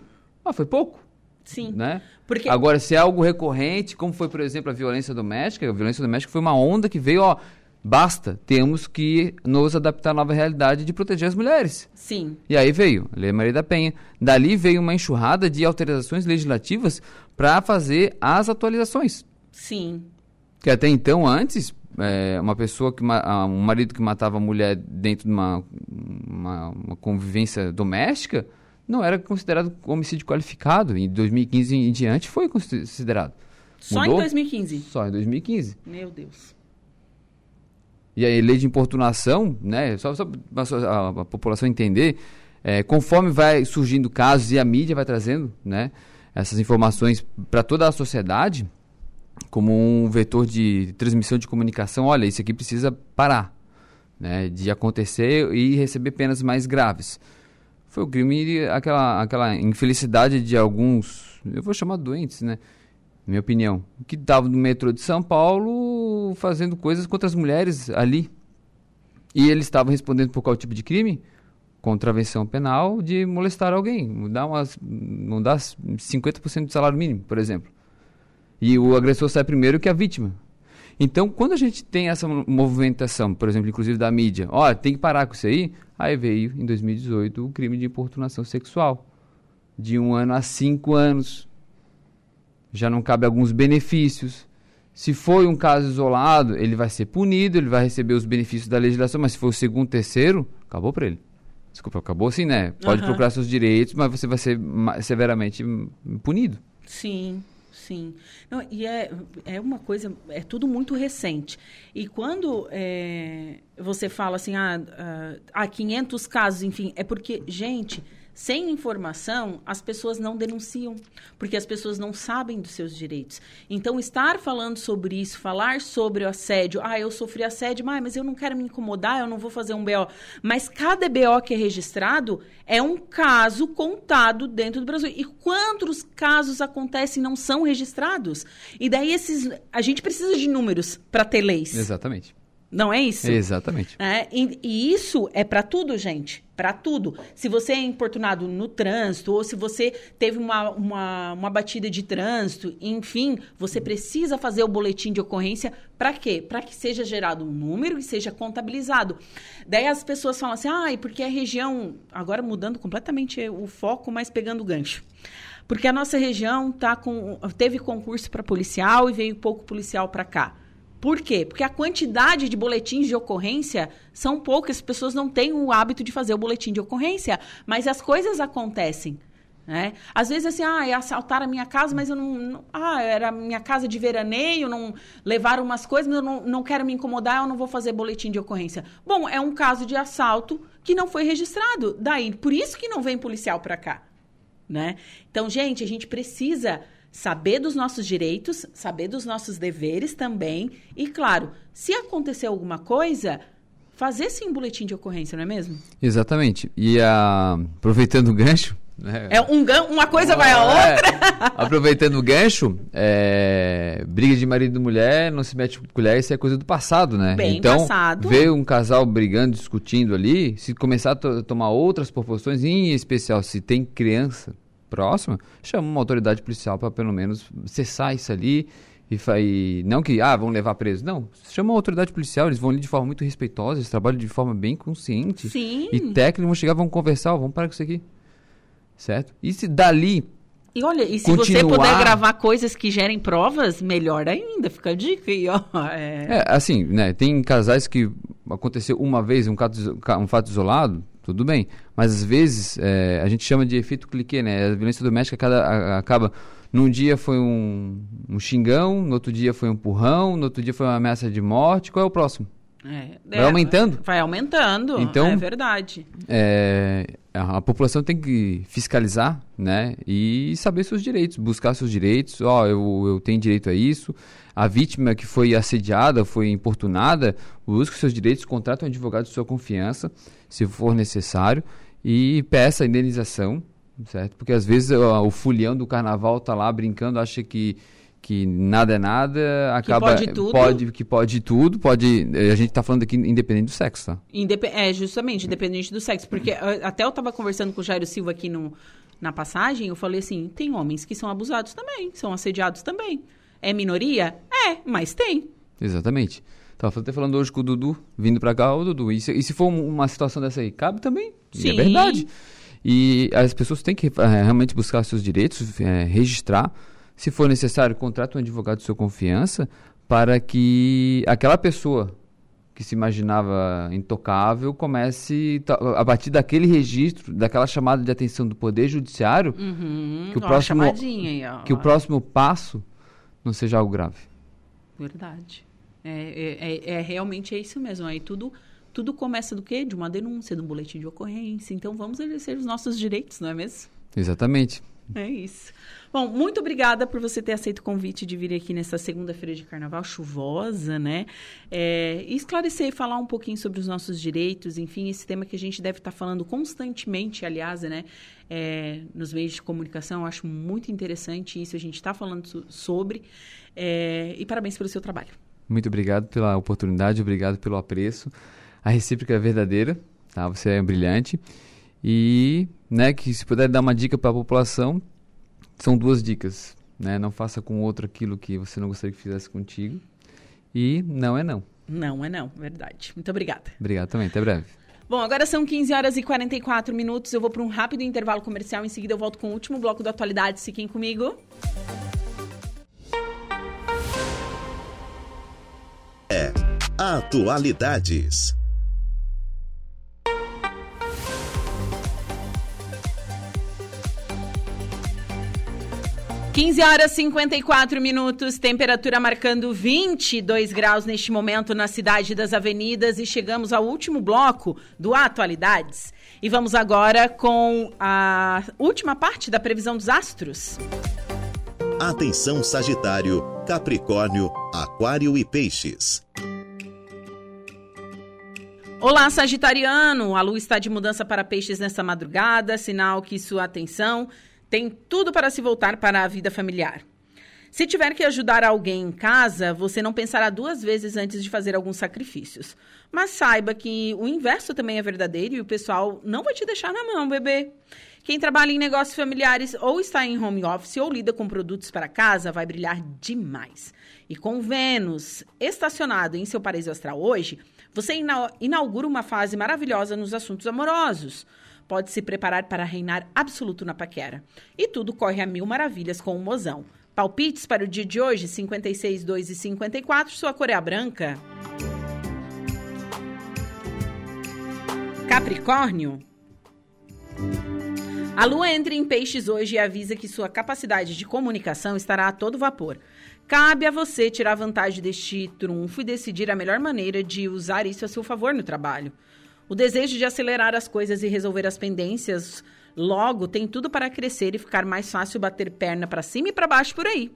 Ah, foi pouco. Sim. Né? Porque... Agora, se é algo recorrente, como foi, por exemplo, a violência doméstica, a violência doméstica foi uma onda que veio, ó, basta, temos que nos adaptar à nova realidade de proteger as mulheres. Sim. E aí veio a Lei Maria da Penha. Dali veio uma enxurrada de alterações legislativas para fazer as atualizações. Sim. Que até então, antes, é, uma pessoa que ma- um marido que matava a mulher dentro de uma, uma, uma convivência doméstica... não era considerado homicídio qualificado. Em dois mil e quinze em diante foi considerado. Só Mudou? Em dois mil e quinze? Só em dois mil e quinze. Meu Deus. E aí, lei de importunação, né? Só, só para a, a população entender, é, conforme vai surgindo casos e a mídia vai trazendo, né, essas informações para toda a sociedade, como um vetor de transmissão de comunicação, olha, isso aqui precisa parar, né, de acontecer e receber penas mais graves. Foi o crime, aquela, aquela infelicidade de alguns, eu vou chamar doentes, né? Na minha opinião. Que estavam no metrô de São Paulo fazendo coisas contra as mulheres ali. E eles estavam respondendo por qual tipo de crime? Contravenção penal de molestar alguém. Mudar umas, não dá cinquenta por cento do salário mínimo, por exemplo. E o agressor sai primeiro que a vítima. Então, quando a gente tem essa movimentação, por exemplo, inclusive da mídia, ó, tem que parar com isso aí, aí veio, em dois mil e dezoito, o crime de importunação sexual, de um ano a cinco anos, já não cabe alguns benefícios. Se foi um caso isolado, ele vai ser punido, ele vai receber os benefícios da legislação, mas se for o segundo, terceiro, acabou para ele. Desculpa, acabou assim, né? Pode uhum. procurar seus direitos, mas você vai ser severamente punido. Sim. Sim. Não, e é, é uma coisa, é tudo muito recente. E quando é, você fala assim, ah, ah, quinhentos casos, enfim, é porque, gente, sem informação, as pessoas não denunciam, porque as pessoas não sabem dos seus direitos. Então, estar falando sobre isso, falar sobre o assédio, ah, eu sofri assédio, mas eu não quero me incomodar, eu não vou fazer um B O. Mas cada B O que é registrado é um caso contado dentro do Brasil. E quantos casos acontecem e não são registrados? E daí esses, a gente precisa de números para ter leis. Exatamente. Não é isso? Exatamente. É, e, e isso é para tudo, gente. Para tudo. Se você é importunado no trânsito, ou se você teve uma, uma, uma batida de trânsito, enfim, você precisa fazer o boletim de ocorrência. Para quê? Para que seja gerado um número e seja contabilizado. Daí as pessoas falam assim, ah, porque a região... Agora mudando completamente o foco, mas pegando o gancho. Porque a nossa região tá com, teve concurso para policial e veio pouco policial para cá. Por quê? Porque a quantidade de boletins de ocorrência são poucas, as pessoas não têm o hábito de fazer o boletim de ocorrência, mas as coisas acontecem, né? Às vezes, assim, ah, assaltaram a minha casa, mas eu não... não ah, era a minha casa de veraneio, não levaram umas coisas, mas eu não, não quero me incomodar, eu não vou fazer boletim de ocorrência. Bom, é um caso de assalto que não foi registrado, daí, por isso que não vem policial para cá, né? Então, gente, a gente precisa... saber dos nossos direitos, saber dos nossos deveres também. E, claro, se acontecer alguma coisa, fazer sim um boletim de ocorrência, não é mesmo? Exatamente. E a... aproveitando o gancho... Né? É um gan... Uma coisa ah, vai à outra. É. Aproveitando o gancho, é... briga de marido e mulher, não se mete com colher, isso é coisa do passado, né? Bem então, passado. Ver um casal brigando, discutindo ali, se começar a to- tomar outras proporções, em especial se tem criança... próxima, chama uma autoridade policial para pelo menos cessar isso ali e, fa- e não que, ah, vão levar preso, não, chama uma autoridade policial, eles vão ali de forma muito respeitosa, eles trabalham de forma bem consciente. Sim. E técnico, vão chegar, vão conversar, ó, vamos parar com isso aqui, certo? E se dali E olha, e se continuar... você puder gravar coisas que gerem provas, melhor ainda, fica a dica aí, ó. É, é assim, né, tem casais que aconteceu uma vez um, caso, um fato isolado, tudo bem, mas às vezes é, a gente chama de efeito cliquê, né? A violência doméstica cada, a, acaba, num dia foi um, um xingão, no outro dia foi um empurrão, no outro dia foi uma ameaça de morte, qual é o próximo? É, vai é, aumentando? Vai aumentando, então, é verdade. É, a, a população tem que fiscalizar, né? E saber seus direitos, buscar seus direitos, ó, oh, eu, eu tenho direito a isso, a vítima que foi assediada, foi importunada, busque seus direitos, contrate um advogado de sua confiança, se for necessário, e peça a indenização, certo? Porque às vezes ó, o fulião do carnaval tá lá brincando, acha que, que nada é nada, acaba... Que pode tudo. Pode, que pode tudo, pode... A gente tá falando aqui independente do sexo, tá? Indep- é, justamente, independente do sexo, porque até eu tava conversando com o Jairo Silva aqui no, na passagem, eu falei assim, tem homens que são abusados também, são assediados também. É minoria? É, mas tem. Exatamente. Estava até falando hoje com o Dudu, vindo para cá, o Dudu, e se, e se for uma situação dessa aí, cabe também? Sim. É verdade. E as pessoas têm que é, realmente buscar seus direitos, é, registrar. Se for necessário, contrata um advogado de sua confiança para que aquela pessoa que se imaginava intocável comece a partir daquele registro, daquela chamada de atenção do Poder Judiciário, uhum, que, o ó, próximo, aí, ó. que o próximo passo não seja algo grave. Verdade. É, é, é, realmente é isso mesmo. Aí tudo, tudo começa do quê? De uma denúncia, de um boletim de ocorrência. Então, vamos exercer os nossos direitos, não é mesmo? Exatamente. É isso. Bom, muito obrigada por você ter aceito o convite de vir aqui nessa segunda-feira de carnaval chuvosa, né? É, esclarecer e falar um pouquinho sobre os nossos direitos, enfim, esse tema que a gente deve estar falando constantemente, aliás, né? É, nos meios de comunicação, eu acho muito interessante isso, a gente está falando so- sobre. É, e parabéns pelo seu trabalho. Muito obrigado pela oportunidade, obrigado pelo apreço. A recíproca é verdadeira, tá? Você é brilhante. E, né, que se puder dar uma dica para a população, são duas dicas, né? Não faça com outro aquilo que você não gostaria que fizesse contigo. E não é não. Não é não, verdade. Muito obrigada. Obrigado também, até breve. Bom, agora são quinze horas e quarenta e quatro minutos, eu vou para um rápido intervalo comercial, em seguida eu volto com o último bloco do Atualidades, fiquem comigo. É Atualidades. quinze horas e cinquenta e quatro minutos, temperatura marcando vinte e dois graus neste momento na Cidade das Avenidas e chegamos ao último bloco do Atualidades. E vamos agora com a última parte da previsão dos astros. Atenção Sagitário, Capricórnio, Aquário e Peixes. Olá, sagitariano! A lua está de mudança para Peixes nesta madrugada, sinal que sua atenção tem tudo para se voltar para a vida familiar. Se tiver que ajudar alguém em casa, você não pensará duas vezes antes de fazer alguns sacrifícios. Mas saiba que o inverso também é verdadeiro e o pessoal não vai te deixar na mão, bebê. Quem trabalha em negócios familiares ou está em home office ou lida com produtos para casa vai brilhar demais. E com Vênus estacionado em seu paraíso astral hoje, você inaugura uma fase maravilhosa nos assuntos amorosos. Pode se preparar para reinar absoluto na paquera. E tudo corre a mil maravilhas com o mozão. Palpites para o dia de hoje, cinquenta e seis, dois e cinquenta e quatro, sua cor é a branca. Capricórnio. A lua entra em peixes hoje e avisa que sua capacidade de comunicação estará a todo vapor. Cabe a você tirar vantagem deste trunfo e decidir a melhor maneira de usar isso a seu favor no trabalho. O desejo de acelerar as coisas e resolver as pendências logo tem tudo para crescer e ficar mais fácil bater perna para cima e para baixo por aí.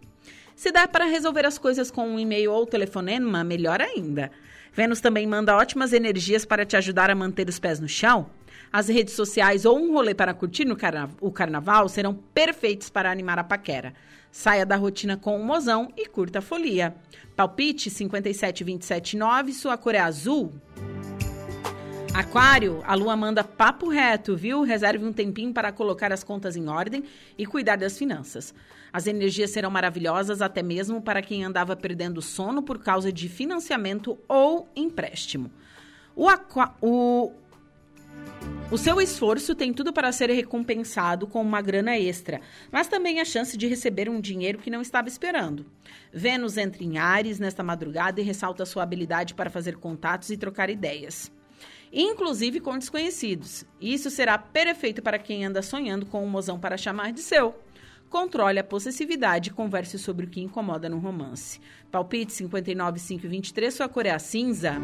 Se dá para resolver as coisas com um e-mail ou telefonema, melhor ainda. Vênus também manda ótimas energias para te ajudar a manter os pés no chão. As redes sociais ou um rolê para curtir no carna- o carnaval serão perfeitos para animar a paquera. Saia da rotina com o mozão e curta a folia. Palpite cinquenta e sete, vinte e sete, nove, sua cor é azul. Aquário, a lua manda papo reto, viu? Reserve um tempinho para colocar as contas em ordem e cuidar das finanças. As energias serão maravilhosas até mesmo para quem andava perdendo sono por causa de financiamento ou empréstimo. O aqua- o... O seu esforço tem tudo para ser recompensado com uma grana extra, mas também a chance de receber um dinheiro que não estava esperando. Vênus entra em Áries nesta madrugada e ressalta sua habilidade para fazer contatos e trocar ideias, inclusive com desconhecidos. Isso será perfeito para quem anda sonhando com um mozão para chamar de seu. Controle a possessividade e converse sobre o que incomoda no romance. Palpite cinquenta e nove, cinco e vinte e três, sua cor é a cinza.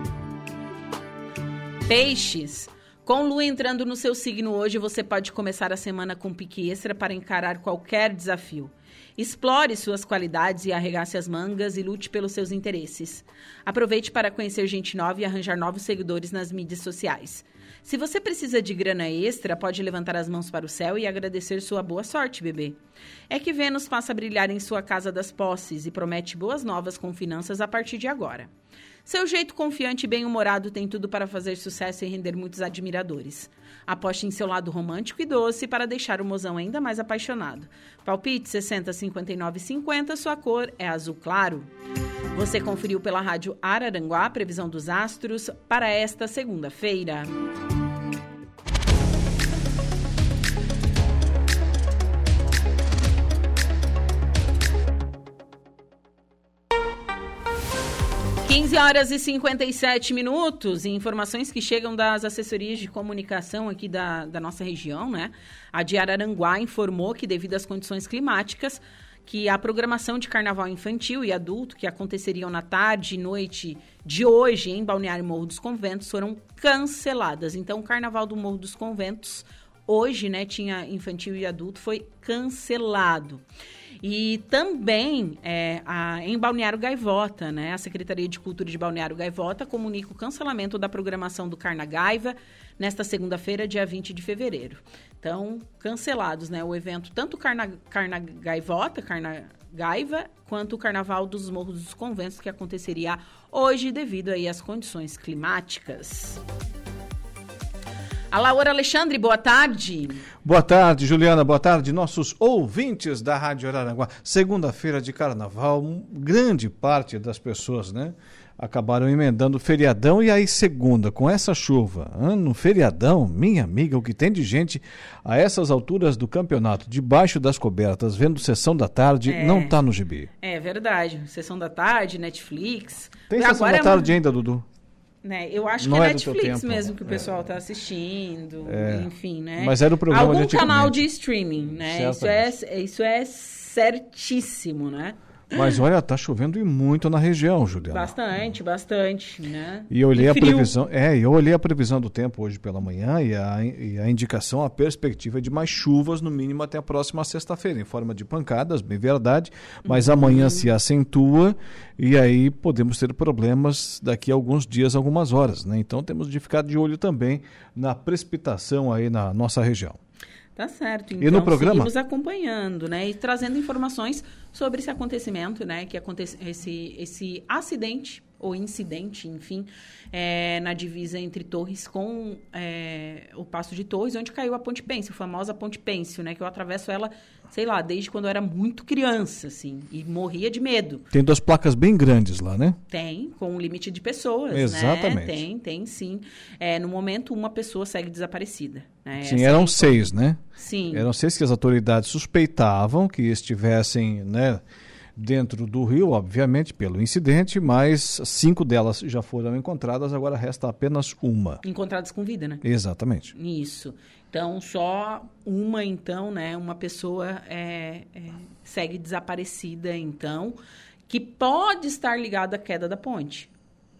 Peixes. Com lua entrando no seu signo hoje, você pode começar a semana com pique extra para encarar qualquer desafio. Explore suas qualidades e arregace as mangas e lute pelos seus interesses. Aproveite para conhecer gente nova e arranjar novos seguidores nas mídias sociais. Se você precisa de grana extra, pode levantar as mãos para o céu e agradecer sua boa sorte, bebê. É que Vênus passa a brilhar em sua casa das posses e promete boas novas com finanças a partir de agora. Seu jeito confiante e bem-humorado tem tudo para fazer sucesso e render muitos admiradores. Aposte em seu lado romântico e doce para deixar o mozão ainda mais apaixonado. Palpite sessenta, cinquenta e nove, cinquenta, sua cor é azul claro. Você conferiu pela Rádio Araranguá a previsão dos astros para esta segunda-feira. quinze horas e cinquenta e sete minutos, informações que chegam das assessorias de comunicação aqui da, da nossa região, né? A de Araranguá informou que, devido às condições climáticas, que a programação de carnaval infantil e adulto que aconteceriam na tarde e noite de hoje em Balneário Morro dos Conventos foram canceladas. Então, o carnaval do Morro dos Conventos, hoje, né, tinha infantil e adulto, foi cancelado. E também é, a, em Balneário Gaivota, né? A Secretaria de Cultura de Balneário Gaivota comunica o cancelamento da programação do Carna Gaiva nesta segunda-feira, dia vinte de fevereiro. Então, cancelados, né? O evento, tanto Carna, Carna Gaivota, Carna Gaiva, quanto o Carnaval dos Morros dos Conventos, que aconteceria hoje devido aí às condições climáticas. A Laura Alexandre, boa tarde. Boa tarde, Juliana. Boa tarde, nossos ouvintes da Rádio Araranguá. Segunda-feira de carnaval, grande parte das pessoas, né, acabaram emendando feriadão e aí segunda, com essa chuva. No feriadão, minha amiga, o que tem de gente a essas alturas do campeonato, debaixo das cobertas, vendo Sessão da Tarde, é, não tá no gibi. É verdade. Sessão da Tarde, Netflix. Tem Sessão da Tarde é uma... ainda, Dudu? Né? Eu acho não que é, é Netflix mesmo que o pessoal está é. assistindo, é. enfim, né? Mas era o programa algum de canal de streaming, né? Isso é, isso é certíssimo, né? Mas olha, tá chovendo e muito na região, Juliana. Bastante, bastante, né? E eu olhei e a previsão, é, eu olhei a previsão do tempo hoje pela manhã e a, e a indicação, a perspectiva de mais chuvas, no mínimo até a próxima sexta-feira, em forma de pancadas, bem verdade, mas uhum. amanhã se acentua e aí podemos ter problemas daqui a alguns dias, algumas horas, né? Então temos de ficar de olho também na precipitação aí na nossa região. Tá certo. Então, e no programa? Seguimos acompanhando, né? E trazendo informações sobre esse acontecimento, né? Que acontece, esse, esse acidente ou incidente, enfim, é, na divisa entre Torres com é, o Passo de Torres, onde caiu a Ponte Pêncil, a famosa Ponte Pêncil, né? Que eu atravesso ela, sei lá, desde quando eu era muito criança, assim, e morria de medo. Tem duas placas bem grandes lá, né? Tem, com um limite de pessoas, exatamente, né? Tem, tem sim. É, no momento, uma pessoa segue desaparecida. Né? Sim, Essa eram aí, seis, né? Sim. Eram seis que as autoridades suspeitavam que estivessem, né, dentro do rio, obviamente, pelo incidente, mas cinco delas já foram encontradas, agora resta apenas uma. Encontradas com vida, né? Exatamente. Isso. Então, só uma, então, né, uma pessoa é, é, segue desaparecida, então, que pode estar ligada à queda da ponte,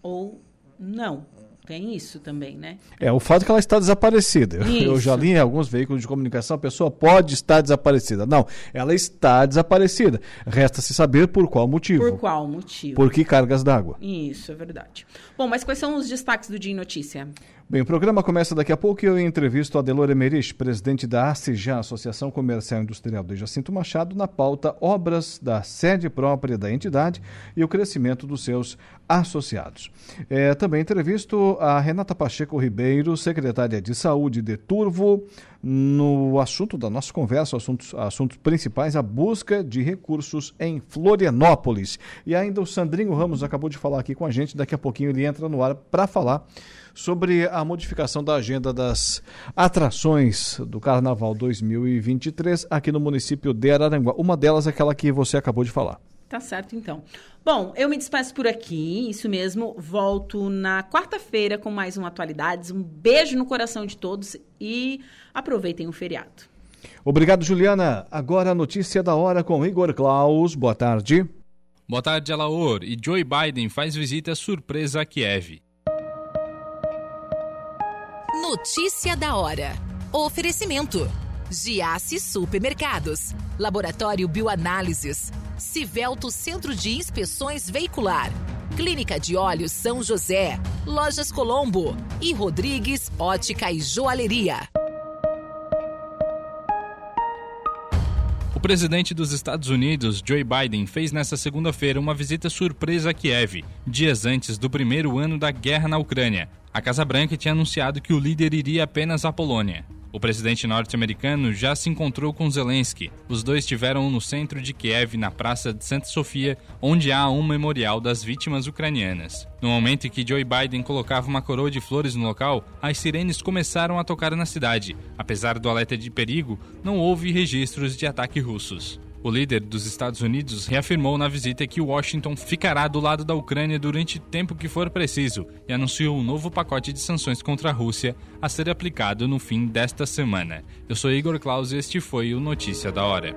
ou não. Tem isso também, né? É, o fato é que ela está desaparecida. Eu, eu já li em alguns veículos de comunicação, a pessoa pode estar desaparecida. Não, ela está desaparecida. Resta-se saber por qual motivo. Por qual motivo. Por que cargas d'água. Isso, é verdade. Bom, mas quais são os destaques do Dia em Notícia? Bem, o programa começa daqui a pouco e eu entrevisto a Delor Meris, presidente da ACIJA, Associação Comercial e Industrial de Jacinto Machado, na pauta obras da sede própria da entidade e o crescimento dos seus associados. É, também entrevisto a Renata Pacheco Ribeiro, secretária de Saúde de Turvo, no assunto da nossa conversa, assuntos, assuntos principais, a busca de recursos em Florianópolis. E ainda o Sandrinho Ramos acabou de falar aqui com a gente, daqui a pouquinho ele entra no ar para falar sobre a modificação da agenda das atrações do Carnaval dois mil e vinte e três aqui no município de Araranguá. Uma delas é aquela que você acabou de falar. Tá certo, então. Bom, eu me despeço por aqui, isso mesmo. Volto na quarta-feira com mais um Atualidades. Um beijo no coração de todos e aproveitem o feriado. Obrigado, Juliana. Agora a notícia da hora com Igor Klaus. Boa tarde. Boa tarde, Alaor. E Joe Biden faz visita surpresa a Kiev. Notícia da hora. Oferecimento. Giasse Supermercados, Laboratório Bioanálises, Civelto Centro de Inspeções Veicular, Clínica de Olhos São José, Lojas Colombo e Rodrigues Ótica e Joalheria. O presidente dos Estados Unidos, Joe Biden, fez nesta segunda-feira uma visita surpresa a Kiev, dias antes do primeiro ano da guerra na Ucrânia. A Casa Branca tinha anunciado que o líder iria apenas à Polônia. O presidente norte-americano já se encontrou com Zelensky. Os dois estiveram no centro de Kiev, na Praça de Santa Sofia, onde há um memorial das vítimas ucranianas. No momento em que Joe Biden colocava uma coroa de flores no local, as sirenes começaram a tocar na cidade. Apesar do alerta de perigo, não houve registros de ataques russos. O líder dos Estados Unidos reafirmou na visita que Washington ficará do lado da Ucrânia durante o tempo que for preciso e anunciou um novo pacote de sanções contra a Rússia a ser aplicado no fim desta semana. Eu sou Igor Klaus e este foi o Notícia da Hora.